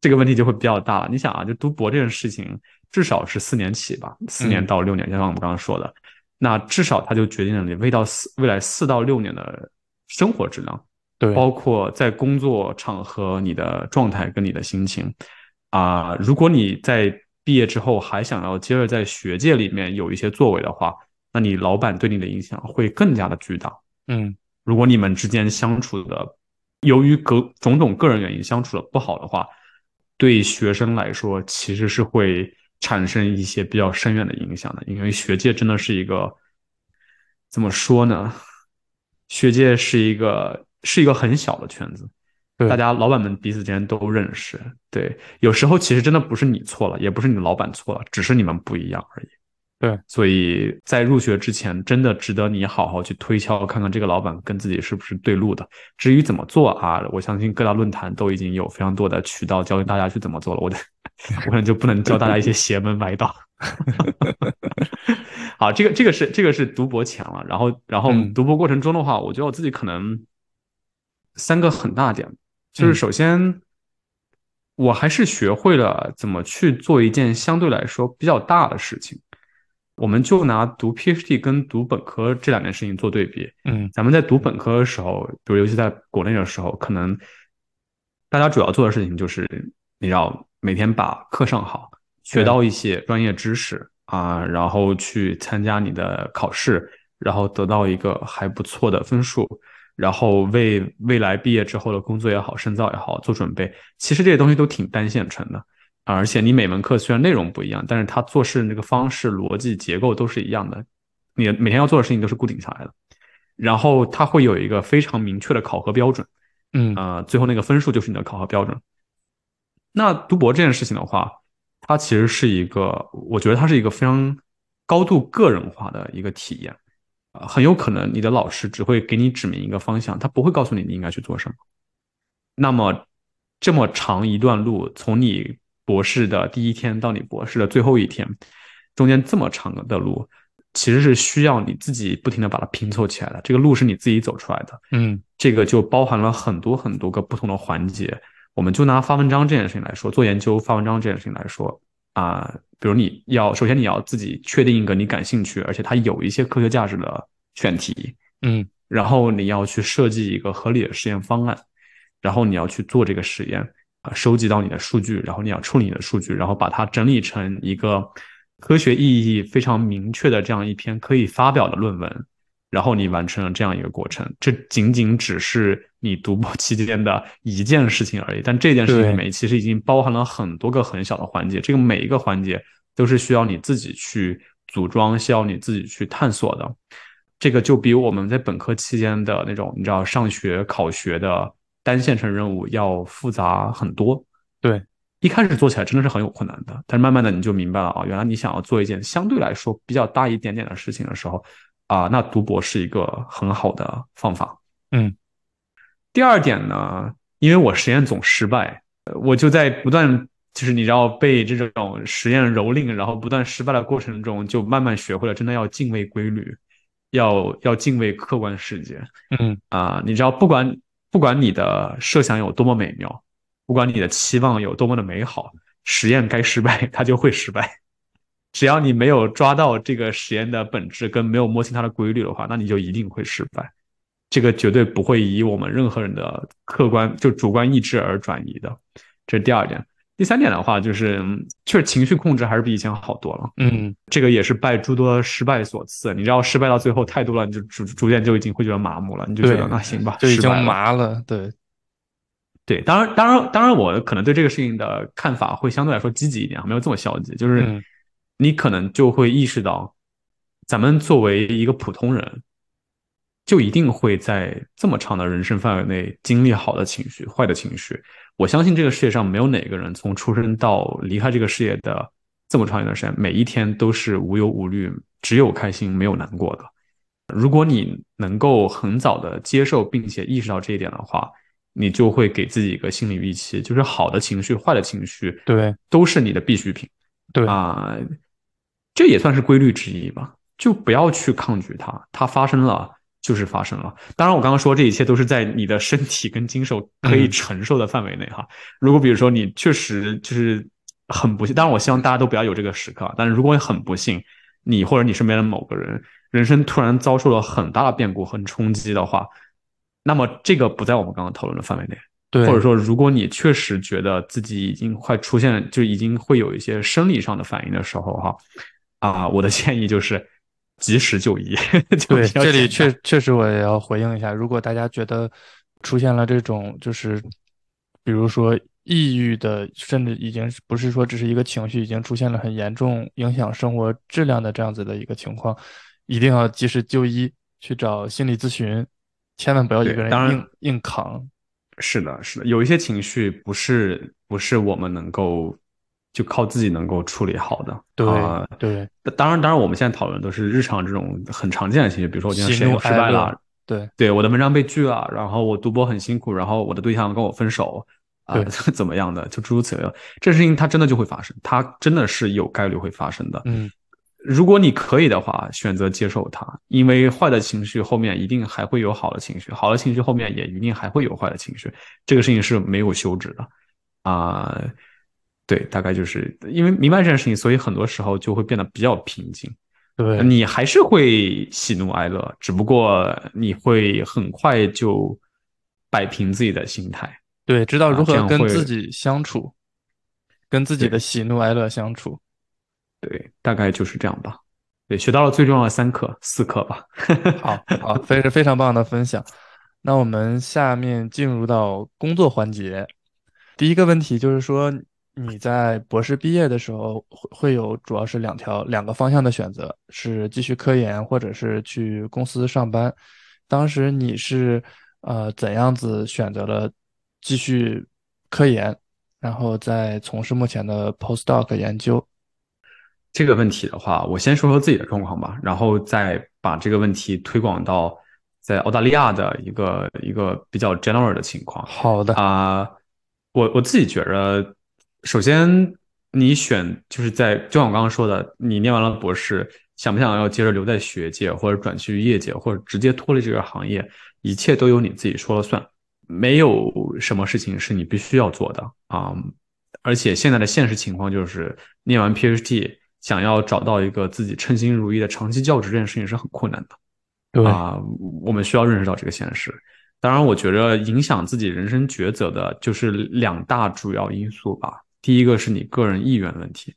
这个问题就会比较大了。你想啊，就读博这件事情至少是四年起吧，四年到六年，就像我们刚刚说的，嗯、那至少它就决定了你未到四未来四到六年的生活质量，对，包括在工作场合你的状态跟你的心情啊、呃。如果你在毕业之后还想要接着在学界里面有一些作为的话，那你老板对你的影响会更加的巨大。嗯。如果你们之间相处的，由于各种种个人原因相处的不好的话，对学生来说其实是会产生一些比较深远的影响的。因为学界真的是一个，怎么说呢？学界是一个是一个很小的圈子，大家老板们彼此之间都认识。对，有时候其实真的不是你错了，也不是你的老板错了，只是你们不一样而已。对，所以在入学之前真的值得你好好去推敲，看看这个老板跟自己是不是对路的。至于怎么做啊，我相信各大论坛都已经有非常多的渠道教大家去怎么做了，我我可能就不能教大家一些邪门歪道。好，这个这个是这个是读博前了，然后然后读博过程中的话，嗯、我觉得我自己可能三个很大点，就是首先，嗯、我还是学会了怎么去做一件相对来说比较大的事情。我们就拿读 PhD 跟读本科这两件事情做对比。嗯，咱们在读本科的时候，比如尤其在国内的时候，可能大家主要做的事情就是你要每天把课上好，学到一些专业知识啊，然后去参加你的考试，然后得到一个还不错的分数，然后为未来毕业之后的工作也好，深造也好做准备。其实这些东西都挺单线程的。而且你每门课虽然内容不一样，但是他做事那个方式、逻辑、结构都是一样的，你每天要做的事情都是固定下来的。然后他会有一个非常明确的考核标准，嗯啊、呃，最后那个分数就是你的考核标准。那读博这件事情的话，它其实是一个，我觉得它是一个非常高度个人化的一个体验。呃、很有可能你的老师只会给你指明一个方向，他不会告诉你你应该去做什么。那么这么长一段路，从你博士的第一天到你博士的最后一天，中间这么长的路，其实是需要你自己不停的把它拼凑起来的。这个路是你自己走出来的，嗯，这个就包含了很多很多个不同的环节。我们就拿发文章这件事情来说，做研究发文章这件事情来说啊、呃，比如你要首先你要自己确定一个你感兴趣而且它有一些科学价值的选题，嗯，然后你要去设计一个合理的实验方案，然后你要去做这个实验。收集到你的数据，然后你要处理你的数据，然后把它整理成一个科学意义非常明确的这样一篇可以发表的论文，然后你完成了这样一个过程。这仅仅只是你读博期间的一件事情而已，但这件事情里面其实已经包含了很多个很小的环节，这个每一个环节都是需要你自己去组装，需要你自己去探索的。这个就比我们在本科期间的那种你知道上学考学的单线程任务要复杂很多。对，一开始做起来真的是很有困难的，但是慢慢的你就明白了啊，原来你想要做一件相对来说比较大一点点的事情的时候啊、呃，那读博是一个很好的方法。嗯，第二点呢，因为我实验总失败，我就在不断就是你知道被这种实验蹂躏，然后不断失败的过程中，就慢慢学会了真的要敬畏规律，要要敬畏客观世界。嗯啊、呃，你知道不管。不管你的设想有多么美妙，不管你的期望有多么的美好，实验该失败它就会失败。只要你没有抓到这个实验的本质跟没有摸清它的规律的话，那你就一定会失败。这个绝对不会以我们任何人的客观就主观意志而转移的，这是第二点。第三点的话就是确实情绪控制还是比以前好多了，嗯，这个也是拜诸多失败所赐，你知道失败到最后太多了，你就逐逐渐就已经会觉得麻木了，你就觉得那行吧，就已经麻了，对对，当然当然当然我可能对这个事情的看法会相对来说积极一点，没有这么消极，就是你可能就会意识到咱们作为一个普通人就一定会在这么长的人生范围内经历好的情绪坏的情绪，我相信这个世界上没有哪个人从出生到离开这个世界的这么长一段时间每一天都是无忧无虑只有开心没有难过的，如果你能够很早的接受并且意识到这一点的话，你就会给自己一个心理预期，就是好的情绪坏的情绪对都是你的必需品，对啊、呃，这也算是规律之一吧，就不要去抗拒它，它发生了就是发生了。当然我刚刚说这一切都是在你的身体跟经受可以承受的范围内哈。如果比如说你确实就是很不幸，当然我希望大家都不要有这个时刻，但是如果很不幸你或者你身边的某个人人生突然遭受了很大的变故和冲击的话，那么这个不在我们刚刚讨论的范围内。对，或者说如果你确实觉得自己已经快出现就已经会有一些生理上的反应的时候哈，啊，我的建议就是及时就医就对，这里确确实我也要回应一下，如果大家觉得出现了这种就是比如说抑郁的，甚至已经不是说只是一个情绪，已经出现了很严重影响生活质量的这样子的一个情况，一定要及时就医，去找心理咨询，千万不要一个人硬当然硬扛。是的是的，有一些情绪不是不是我们能够就靠自己能够处理好的，对、呃、对，当然当然我们现在讨论都是日常这种很常见的情绪，比如说我今天实验失败了，对对，我的文章被拒了，然后我读博很辛苦，然后我的对象跟我分手啊、呃、怎么样的，就诸如此类，这事情它真的就会发生，它真的是有概率会发生的，嗯，如果你可以的话选择接受它，因为坏的情绪后面一定还会有好的情绪，好的情绪后面也一定还会有坏的情绪，这个事情是没有休止的啊、呃对，大概就是因为明白这件事情，所以很多时候就会变得比较平静。对，你还是会喜怒哀乐，只不过你会很快就摆平自己的心态。对，知道如何跟自己相处，跟自己的喜怒哀乐相处。对，大概就是这样吧。对，学到了最重要的三课、四课吧。好好，非常非常棒的分享。那我们下面进入到工作环节。第一个问题就是说，你在博士毕业的时候会有主要是两条两个方向的选择，是继续科研或者是去公司上班，当时你是呃怎样子选择了继续科研，然后再从事目前的 postdoc 研究？这个问题的话我先说说自己的状况吧，然后再把这个问题推广到在澳大利亚的一个一个比较 general 的情况。好的啊、呃，我我自己觉得首先你选就是在就像我刚刚说的，你念完了博士想不想要接着留在学界或者转去业界或者直接脱离这个行业，一切都由你自己说了算，没有什么事情是你必须要做的啊、嗯！而且现在的现实情况就是念完 PhD 想要找到一个自己称心如意的长期教职这件事情是很困难的，对啊、呃，我们需要认识到这个现实。当然我觉得影响自己人生抉择的就是两大主要因素吧，第一个是你个人意愿问题，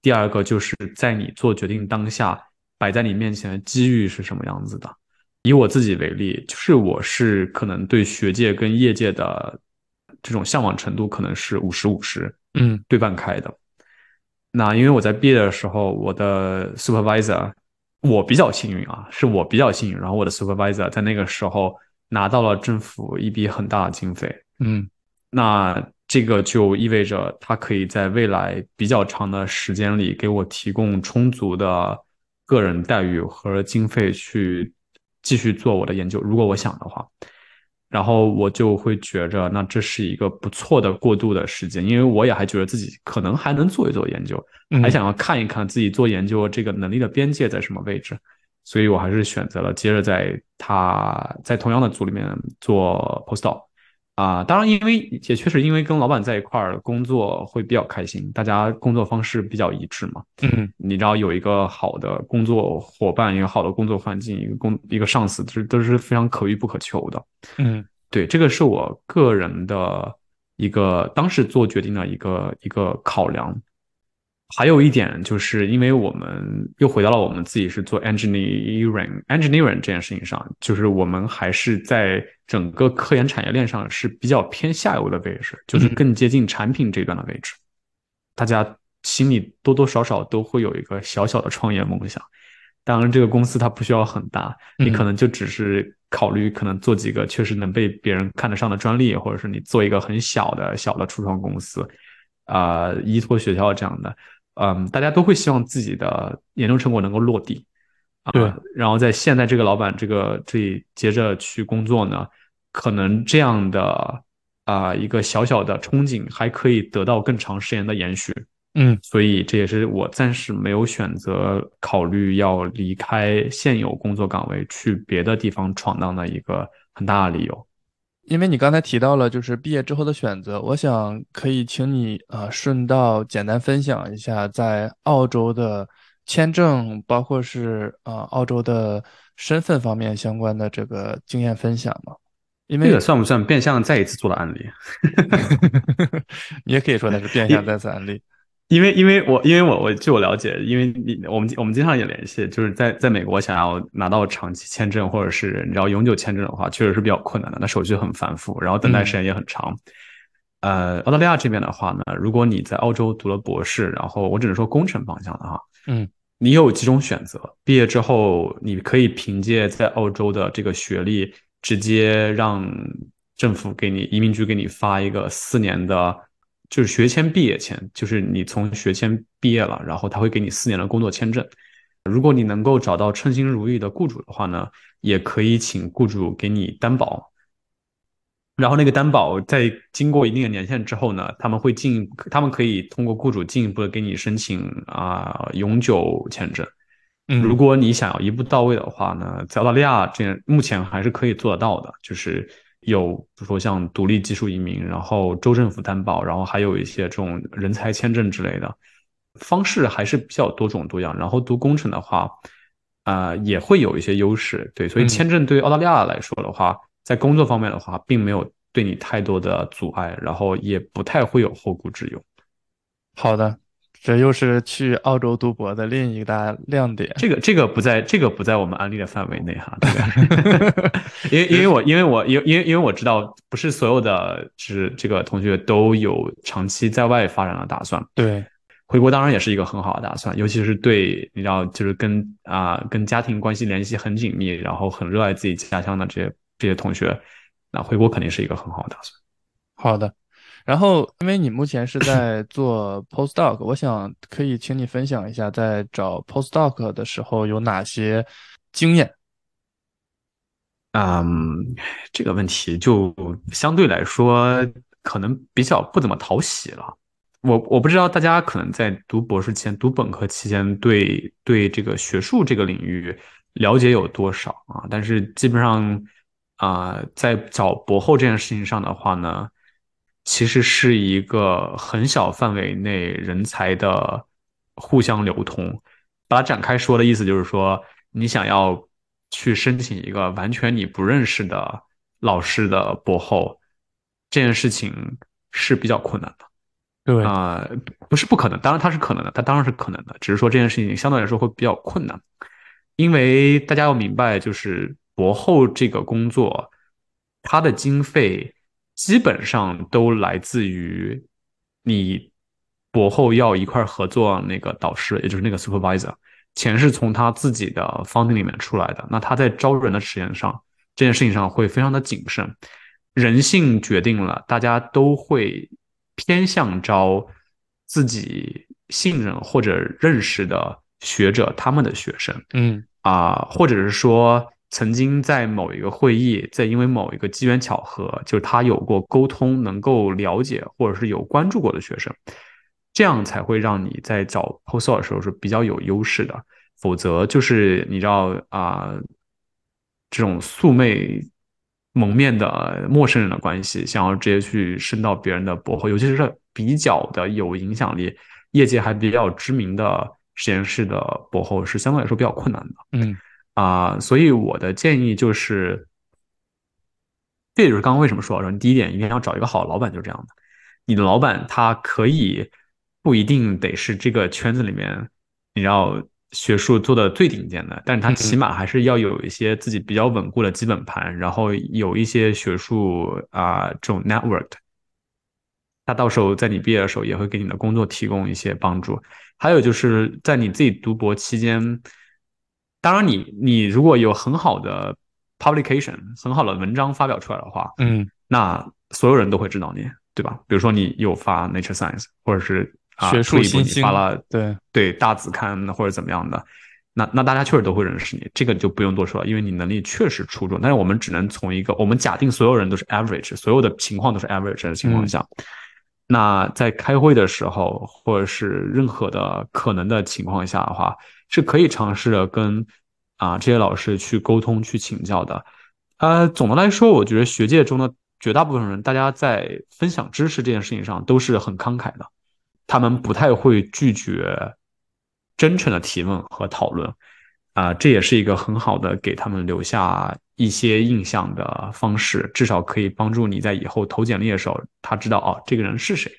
第二个就是在你做决定当下摆在你面前的机遇是什么样子的。以我自己为例，就是我是可能对学界跟业界的这种向往程度可能是 五十五十 嗯，对半开的。那因为我在毕业的时候我的 supervisor 我比较幸运啊是我比较幸运，然后我的 supervisor 在那个时候拿到了政府一笔很大的经费，嗯，那这个就意味着他可以在未来比较长的时间里给我提供充足的个人待遇和经费去继续做我的研究，如果我想的话。然后我就会觉着那这是一个不错的过渡的时间，因为我也还觉得自己可能还能做一做研究，还想要看一看自己做研究这个能力的边界在什么位置，所以我还是选择了接着在他在同样的组里面做 postdoc。啊、呃，当然因为也确实因为跟老板在一块儿工作会比较开心，大家工作方式比较一致嘛。嗯，你知道有一个好的工作伙伴，一个好的工作环境，一个工一个上司，这都是非常可遇不可求的。嗯，对，这个是我个人的一个当时做决定的一个一个考量。还有一点就是因为我们又回到了我们自己是做 engineering engineering 这件事情上，就是我们还是在整个科研产业链上是比较偏下游的位置，就是更接近产品这段的位置、嗯、大家心里多多少少都会有一个小小的创业梦想，当然这个公司它不需要很大，你可能就只是考虑可能做几个确实能被别人看得上的专利，或者是你做一个很小的小的初创公司啊、呃，依托学校这样的。嗯，大家都会希望自己的研究成果能够落地，啊、对。然后在现在这个老板这个这里接着去工作呢，可能这样的啊、呃、一个小小的憧憬还可以得到更长时间的延续。嗯，所以这也是我暂时没有选择考虑要离开现有工作岗位去别的地方闯荡的一个很大的理由。因为你刚才提到了就是毕业之后的选择，我想可以请你呃顺道简单分享一下在澳洲的签证，包括是呃澳洲的身份方面相关的这个经验分享吗？因为这个算不算变相再一次做的案例？你也可以说它是变相再次案例。因为因为我因为我我据我了解，因为你我们我们经常也联系，就是在在美国想要拿到长期签证或者是你知道永久签证的话，确实是比较困难的，那手续很繁复，然后等待时间也很长。嗯、呃，澳大利亚这边的话呢，如果你在澳洲读了博士，然后我只能说工程方向的哈，嗯，你有几种选择。毕业之后，你可以凭借在澳洲的这个学历，直接让政府给你移民局给你发一个四年的。就是学签毕业签，就是你从学签毕业了，然后他会给你四年的工作签证。如果你能够找到称心如意的雇主的话呢，也可以请雇主给你担保。然后那个担保在经过一定的年限之后呢，他们会进，他们可以通过雇主进一步的给你申请啊、呃、永久签证。如果你想要一步到位的话呢，在澳大利亚这目前还是可以做得到的，就是。有比如说像独立技术移民，然后州政府担保，然后还有一些这种人才签证之类的方式还是比较多种多样。然后读工程的话啊、呃，也会有一些优势，对，所以签证对于澳大利亚来说的话、嗯、在工作方面的话并没有对你太多的阻碍，然后也不太会有后顾之忧。好的，这又是去澳洲读博的另一大亮点。这个这个不在这个不在我们案例的范围内哈，对因为因为我因为我因为因为我知道不是所有的是这个同学都有长期在外发展的打算。对，回国当然也是一个很好的打算，尤其是对你知道就是跟啊、呃、跟家庭关系联系很紧密，然后很热爱自己家乡的这些这些同学，那回国肯定是一个很好的打算。好的。然后因为你目前是在做 postdoc， 我想可以请你分享一下在找 postdoc 的时候有哪些经验。嗯，这个问题就相对来说可能比较不怎么讨喜了。我我不知道大家可能在读博士期间读本科期间对对这个学术这个领域了解有多少啊，但是基本上啊、呃、在找博后这件事情上的话呢，其实是一个很小范围内人才的互相流通。把它展开说的意思就是说，你想要去申请一个完全你不认识的老师的博后，这件事情是比较困难的。对啊、呃，不是不可能，当然它是可能的，它当然是可能的，只是说这件事情相对来说会比较困难，因为大家要明白，就是博后这个工作，它的经费。基本上都来自于你博后要一块合作那个导师，也就是那个 supervisor， 钱是从他自己的 funding 里面出来的。那他在招人的实验上，这件事情上会非常的谨慎。人性决定了，大家都会偏向招自己信任或者认识的学者，他们的学生，嗯啊、呃，或者是说。曾经在某一个会议，在因为某一个机缘巧合，就是他有过沟通，能够了解或者是有关注过的学生，这样才会让你在找 postdoc 的时候是比较有优势的。否则就是你知道啊、呃，这种素昧蒙面的陌生人的关系，想要直接去升到别人的博后，尤其是比较的有影响力，业界还比较知名的实验室的博后是相对来说比较困难的。嗯啊、呃，所以我的建议就是，这也就是刚刚为什么说，说你第一点一定要找一个好的老板，就是这样的。你的老板他可以不一定得是这个圈子里面你要学术做的最顶尖的，但是他起码还是要有一些自己比较稳固的基本盘，嗯、然后有一些学术啊、呃、这种 network， 他到时候在你毕业的时候也会给你的工作提供一些帮助。还有就是在你自己读博期间，当然你你如果有很好的 publication， 很好的文章发表出来的话，嗯，那所有人都会知道你，对吧？比如说你有发 Nature Science， 或者是啊，学术新星，发了对对大子刊或者怎么样的，那那大家确实都会认识你，这个就不用多说了，因为你能力确实出众。但是我们只能从一个我们假定所有人都是 average， 所有的情况都是 average 的情况下，嗯、那在开会的时候或者是任何的可能的情况下的话，是可以尝试着跟啊这些老师去沟通去请教的。呃，总的来说，我觉得学界中的绝大部分人，大家在分享知识这件事情上都是很慷慨的，他们不太会拒绝真诚的提问和讨论，啊、呃，这也是一个很好的给他们留下一些印象的方式，至少可以帮助你在以后投简历的时候，他知道哦这个人是谁，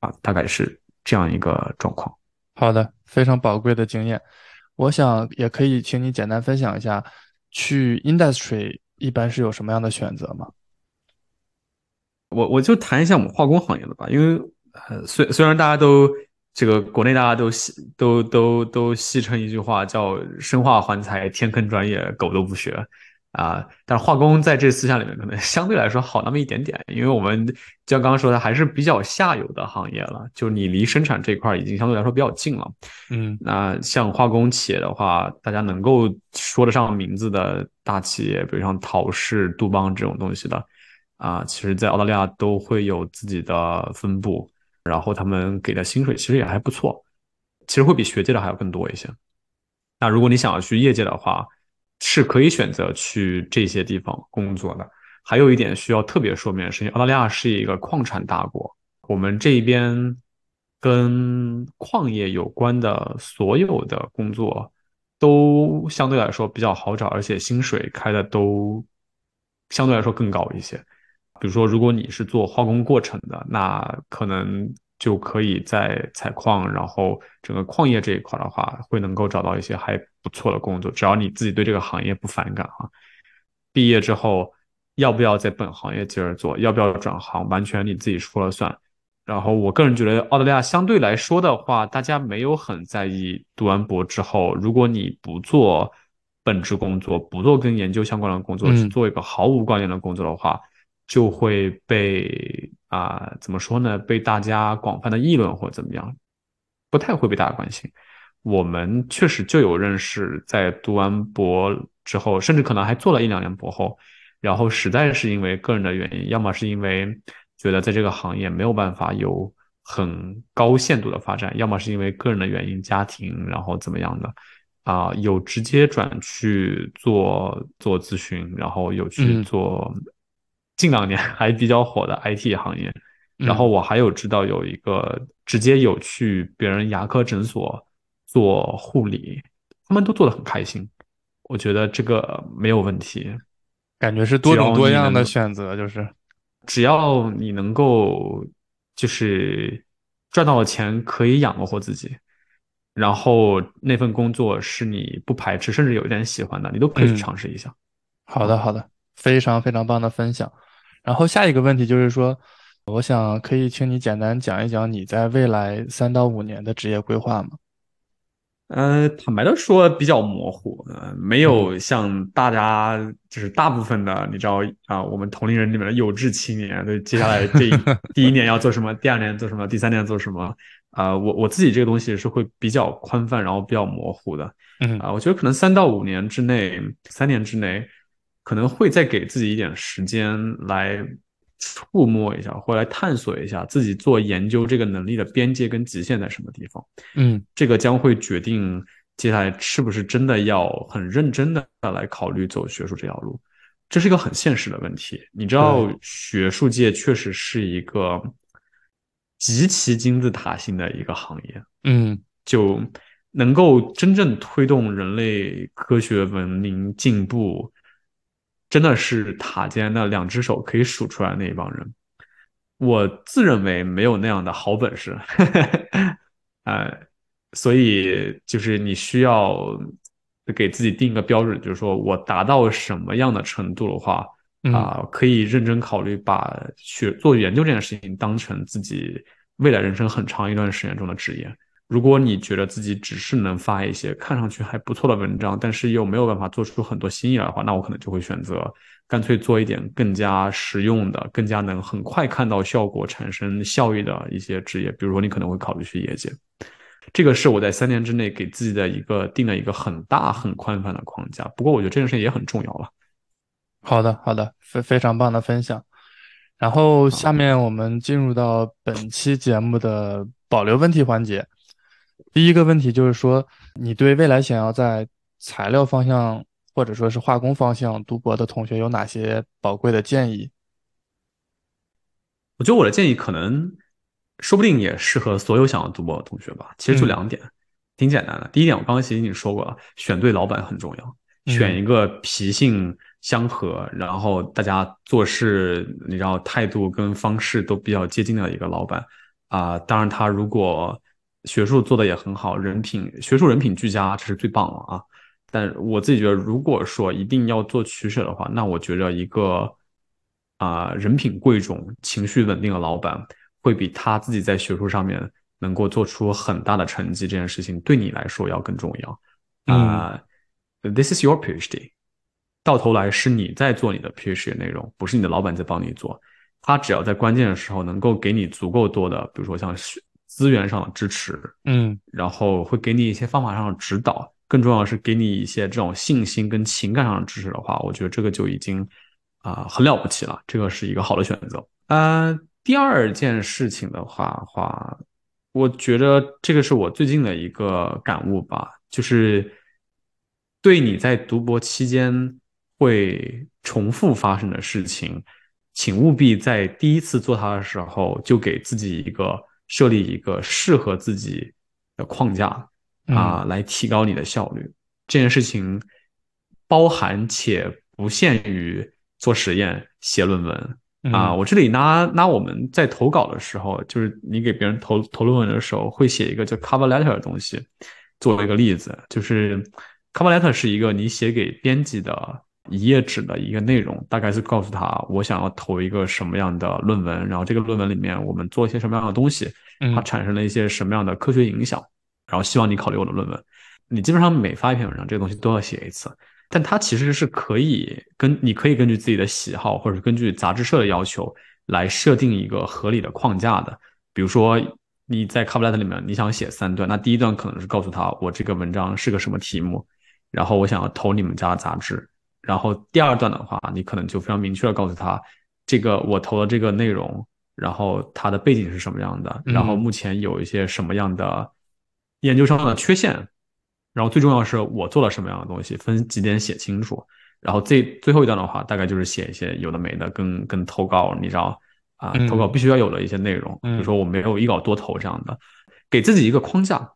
啊，大概是这样一个状况。好的，非常宝贵的经验，我想也可以请你简单分享一下，去 industry 一般是有什么样的选择吗？我我就谈一下我们化工行业的吧，因为呃，虽虽然大家都这个国内大家都都都都戏称一句话叫生化环材天坑专业狗都不学啊、呃，但是化工在这四项里面可能相对来说好那么一点点，因为我们就像刚刚说的还是比较下游的行业了，就是你离生产这块已经相对来说比较近了。嗯，那像化工企业的话，大家能够说得上名字的大企业，比如像陶氏、杜邦这种东西的。啊，其实在澳大利亚都会有自己的分部，然后他们给的薪水其实也还不错，其实会比学界的还要更多一些。那如果你想要去业界的话，是可以选择去这些地方工作的。还有一点需要特别说明的是，澳大利亚是一个矿产大国，我们这边跟矿业有关的所有的工作都相对来说比较好找，而且薪水开的都相对来说更高一些。比如说如果你是做化工过程的，那可能就可以在采矿，然后整个矿业这一块的话会能够找到一些还不错的工作，只要你自己对这个行业不反感啊。毕业之后要不要在本行业接着做，要不要转行，完全你自己说了算。然后我个人觉得澳大利亚相对来说的话，大家没有很在意读完博之后，如果你不做本职工作，不做跟研究相关的工作，只做一个毫无关联的工作的话，嗯就会被啊、呃、怎么说呢？被大家广泛的议论或怎么样，不太会被大家关心。我们确实就有认识，在读完博之后，甚至可能还做了一两年博后，然后实在是因为个人的原因，要么是因为觉得在这个行业没有办法有很高限度的发展，要么是因为个人的原因、家庭，然后怎么样的。啊、呃，有直接转去做做咨询，然后有去做。嗯，近两年还比较火的 I T 行业，然后我还有知道有一个直接有去别人牙科诊所做护理，他们都做得很开心，我觉得这个没有问题，感觉是多种多样的选择，就是只要你能够就是赚到了钱可以养活自己，然后那份工作是你不排斥甚至有一点喜欢的，你都可以去尝试一下。嗯、好的好的，非常非常棒的分享。然后下一个问题就是说，我想可以请你简单讲一讲你在未来三到五年的职业规划吗？呃，坦白的说比较模糊，呃，没有像大家就是大部分的，你知道啊、呃，我们同龄人里面的有志青年，对接下来这第一年要做什么，第二年做什么，第三年做什么，啊、呃，我我自己这个东西是会比较宽泛，然后比较模糊的，嗯、呃、啊，我觉得可能三到五年之内，三年之内。可能会再给自己一点时间来触摸一下，或来探索一下自己做研究这个能力的边界跟极限在什么地方。嗯，这个将会决定接下来是不是真的要很认真的来考虑走学术这条路。这是一个很现实的问题。你知道学术界确实是一个极其金字塔型的一个行业，嗯，就能够真正推动人类科学文明进步，真的是塔尖的两只手可以数出来那一帮人。我自认为没有那样的好本事、呃、所以就是你需要给自己定一个标准，就是说我达到什么样的程度的话、嗯呃、可以认真考虑把学做研究这件事情当成自己未来人生很长一段时间中的职业。如果你觉得自己只是能发一些看上去还不错的文章，但是又没有办法做出很多新意来的话，那我可能就会选择干脆做一点更加实用的，更加能很快看到效果产生效益的一些职业，比如说你可能会考虑去业界。这个是我在三年之内给自己的一个定了一个很大很宽泛的框架，不过我觉得这件事情也很重要了。好的好的，非常棒的分享。然后下面我们进入到本期节目的保留问题环节。第一个问题就是说，你对未来想要在材料方向或者说是化工方向读博的同学有哪些宝贵的建议？我觉得我的建议可能说不定也适合所有想要读博的同学吧。其实就两点、嗯、挺简单的。第一点我刚刚其实已经说过了，选对老板很重要，选一个脾性相合、嗯、然后大家做事你知道态度跟方式都比较接近的一个老板、呃、当然他如果学术做的也很好，人品学术人品俱佳，这是最棒了啊！但我自己觉得，如果说一定要做取舍的话，那我觉得一个啊、呃、人品贵重、情绪稳定的老板，会比他自己在学术上面能够做出很大的成绩这件事情，对你来说要更重要。啊、呃嗯、，This is your PhD， 到头来是你在做你的 PhD 内容，不是你的老板在帮你做。他只要在关键的时候能够给你足够多的，比如说像资源上的支持，嗯，然后会给你一些方法上的指导，更重要的是给你一些这种信心跟情感上的支持的话，我觉得这个就已经啊、呃、很了不起了，这个是一个好的选择。呃，第二件事情的话话，我觉得这个是我最近的一个感悟吧，就是对你在读博期间会重复发生的事情，请务必在第一次做它的时候就给自己一个。设立一个适合自己的框架啊、呃嗯，来提高你的效率。这件事情包含且不限于做实验、写论文啊、呃嗯。我这里拿拿我们在投稿的时候，就是你给别人投投论文的时候，会写一个叫 cover letter 的东西作为一个例子。就是 cover letter 是一个你写给编辑的一页纸的一个内容，大概是告诉他我想要投一个什么样的论文，然后这个论文里面我们做一些什么样的东西，它产生了一些什么样的科学影响、嗯、然后希望你考虑我的论文。你基本上每发一篇文章这个东西都要写一次，但它其实是可以跟你可以根据自己的喜好或者根据杂志社的要求来设定一个合理的框架的。比如说你在 cover letter 里面你想写三段，那第一段可能是告诉他我这个文章是个什么题目，然后我想要投你们家的杂志。然后第二段的话，你可能就非常明确的告诉他，这个我投的这个内容，然后它的背景是什么样的，然后目前有一些什么样的研究上的缺陷，然后最重要的是我做了什么样的东西，分几点写清楚。然后最最后一段的话，大概就是写一些有的没的，跟跟投稿，你知道啊、呃，投稿必须要有的一些内容，比如说我没有一稿多投这样的，给自己一个框架。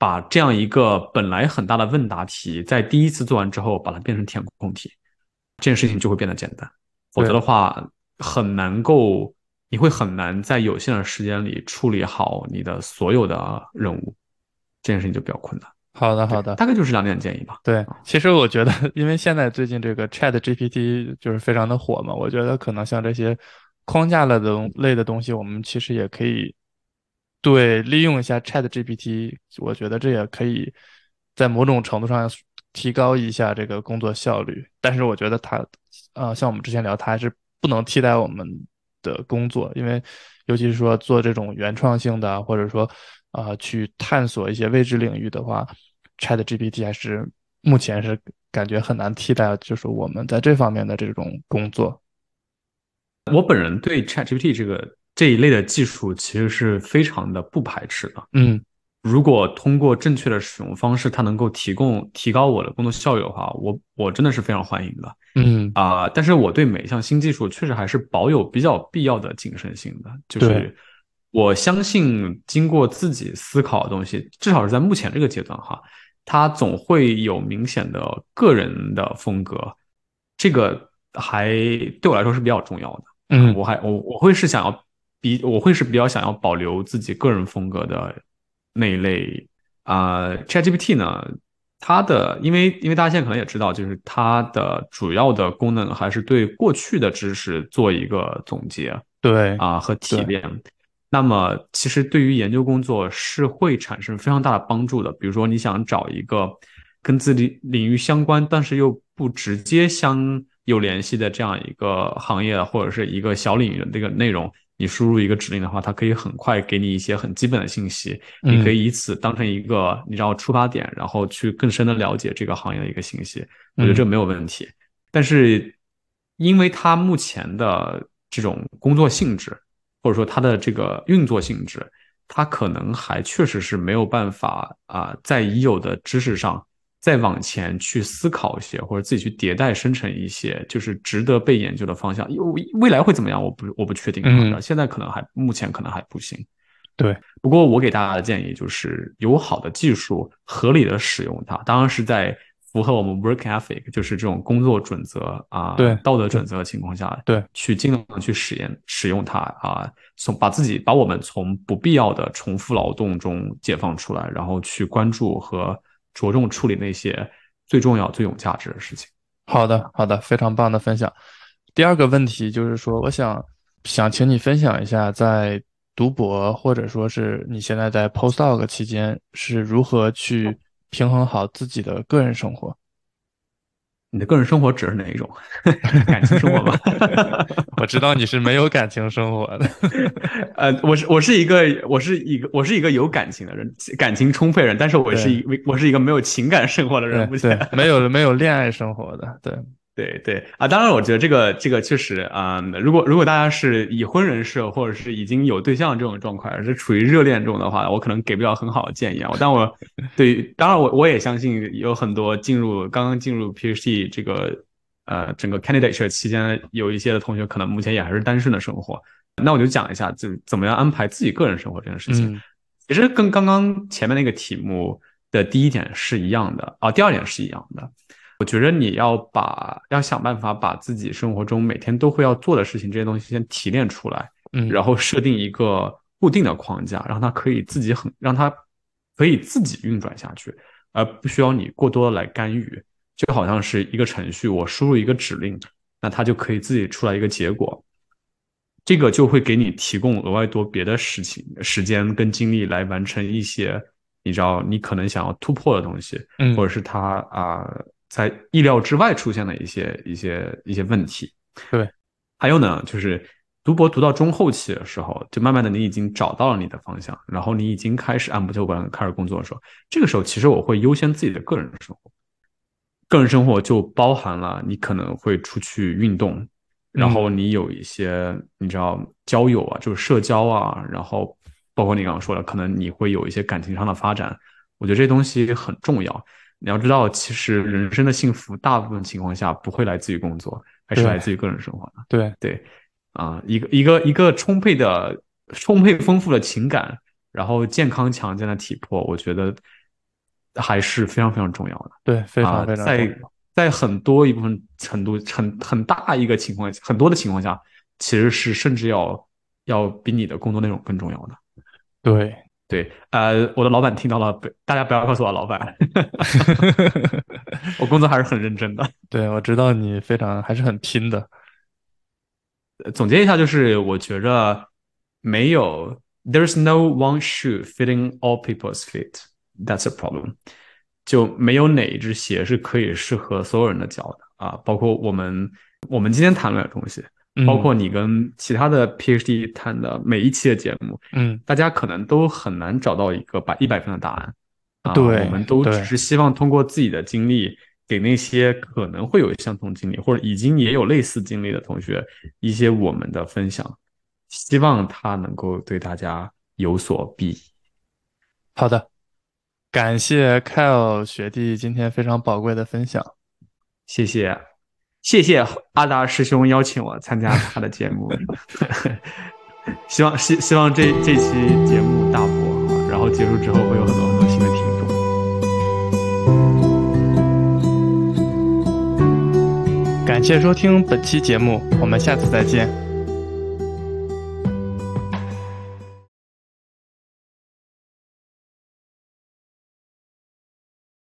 把这样一个本来很大的问答题在第一次做完之后把它变成填空题，这件事情就会变得简单。否则的话很难够，你会很难在有限的时间里处理好你的所有的任务，这件事情就比较困难。好的好的，大概就是两点建议吧。对，其实我觉得因为现在最近这个 ChatGPT 就是非常的火嘛，我觉得可能像这些框架类的东西我们其实也可以对，利用一下 ChatGPT， 我觉得这也可以在某种程度上提高一下这个工作效率。但是我觉得它，呃，像我们之前聊，它还是不能替代我们的工作，因为尤其是说做这种原创性的，或者说啊、呃、去探索一些未知领域的话 ，ChatGPT 还是目前是感觉很难替代，就是我们在这方面的这种工作。我本人对 ChatGPT 这个。这一类的技术其实是非常的不排斥的，嗯，如果通过正确的使用方式，它能够提供提高我的工作效率的话，我我真的是非常欢迎的。嗯啊、呃，但是我对每一项新技术确实还是保有比较必要的谨慎性的，就是我相信经过自己思考的东西，至少是在目前这个阶段哈，它总会有明显的个人的风格，这个还对我来说是比较重要的。嗯，我还我我会是想要比我会是比较想要保留自己个人风格的。那一类啊、呃、ChatGPT 呢，它的因为因为大家现在可能也知道，就是它的主要的功能还是对过去的知识做一个总结，对啊、呃、和提炼。那么其实对于研究工作是会产生非常大的帮助的。比如说你想找一个跟自己领域相关，但是又不直接相有联系的这样一个行业或者是一个小领域的这个内容。你输入一个指令的话，它可以很快给你一些很基本的信息，你可以以此当成一个你知道出发点，然后去更深的了解这个行业的一个信息，我觉得这没有问题。但是因为它目前的这种工作性质，或者说它的这个运作性质，它可能还确实是没有办法啊、呃，在已有的知识上再往前去思考一些，或者自己去迭代生成一些就是值得被研究的方向。未来会怎么样我不我不确定、嗯、现在可能还目前可能还不行。对，不过我给大家的建议就是有好的技术合理的使用它，当然是在符合我们 work ethic 就是这种工作准则啊、呃、道德准则的情况下，对，去尽量去使用使用它啊、呃、把自己把我们从不必要的重复劳动中解放出来，然后去关注和着重处理那些最重要最有价值的事情。好的好的，非常棒的分享。第二个问题就是说，我想想请你分享一下在读博或者说是你现在在 postdoc 期间是如何去平衡好自己的个人生活。你的个人生活指的是哪一种？感情生活吗？我知道你是没有感情生活的。呃，我是我是一个我是一个我是一个有感情的人，感情充沛人，但是我是一我是一个没有情感生活的人，对对，没有没有恋爱生活的，对对对啊。当然，我觉得这个这个确实啊、呃，如果如果大家是已婚人士或者是已经有对象这种状况，是处于热恋中的话，我可能给不了很好的建议啊。但我对，当然我我也相信有很多进入刚刚进入 PhD 这个呃整个 candidate 期间，有一些的同学可能目前也还是单身的生活。那我就讲一下就怎么样安排自己个人生活这件事情。嗯、其实跟刚刚前面那个题目的第一点是一样的啊，第二点是一样的。我觉得你要把要想办法把自己生活中每天都会要做的事情这些东西先提炼出来，嗯，然后设定一个固定的框架，让它可以自己很让它可以自己运转下去，而不需要你过多的来干预。就好像是一个程序，我输入一个指令，那它就可以自己出来一个结果，这个就会给你提供额外多别的事情时间跟精力来完成一些你知道你可能想要突破的东西，嗯，或者是它啊。呃在意料之外出现的一些一些一些问题。对，还有呢，就是读博读到中后期的时候，就慢慢的你已经找到了你的方向，然后你已经开始按部就班开始工作的时候，这个时候其实我会优先自己的个人生活。个人生活就包含了你可能会出去运动，然后你有一些你知道交友啊，就是社交啊，然后包括你刚刚说的，可能你会有一些感情上的发展，我觉得这东西很重要。你要知道，其实人生的幸福大部分情况下不会来自于工作，还是来自于个人生活的。对对，啊、呃，一个一个一个充沛的、充沛丰富的情感，然后健康强健的体魄，我觉得还是非常非常重要的。对，非常非常重要。呃、在在很多一部分程度、很很大一个情况、很多的情况下，其实是甚至要要比你的工作内容更重要的。对。对，呃，我的老板听到了，大家不要告诉我老板，我工作还是很认真的。对，我知道你非常还是很拼的。总结一下，就是我觉着没有 ，there's no one shoe fitting all people's feet, that's a problem。就没有哪一只鞋是可以适合所有人的脚的啊，包括我们我们今天谈论的东西。包括你跟其他的 PhD 谈的每一期的节目，嗯，大家可能都很难找到一个把一百分的答案。对、啊，我们都只是希望通过自己的经历，给那些可能会有相同经历或者已经也有类似经历的同学一些我们的分享，希望它能够对大家有所裨益。好的，感谢 Kyle 学弟今天非常宝贵的分享，谢谢，谢谢阿达师兄邀请我参加他的节目，希望希希望这这期节目大火，然后结束之后会有很多很多新的听众。感谢收听本期节目，我们下次再见。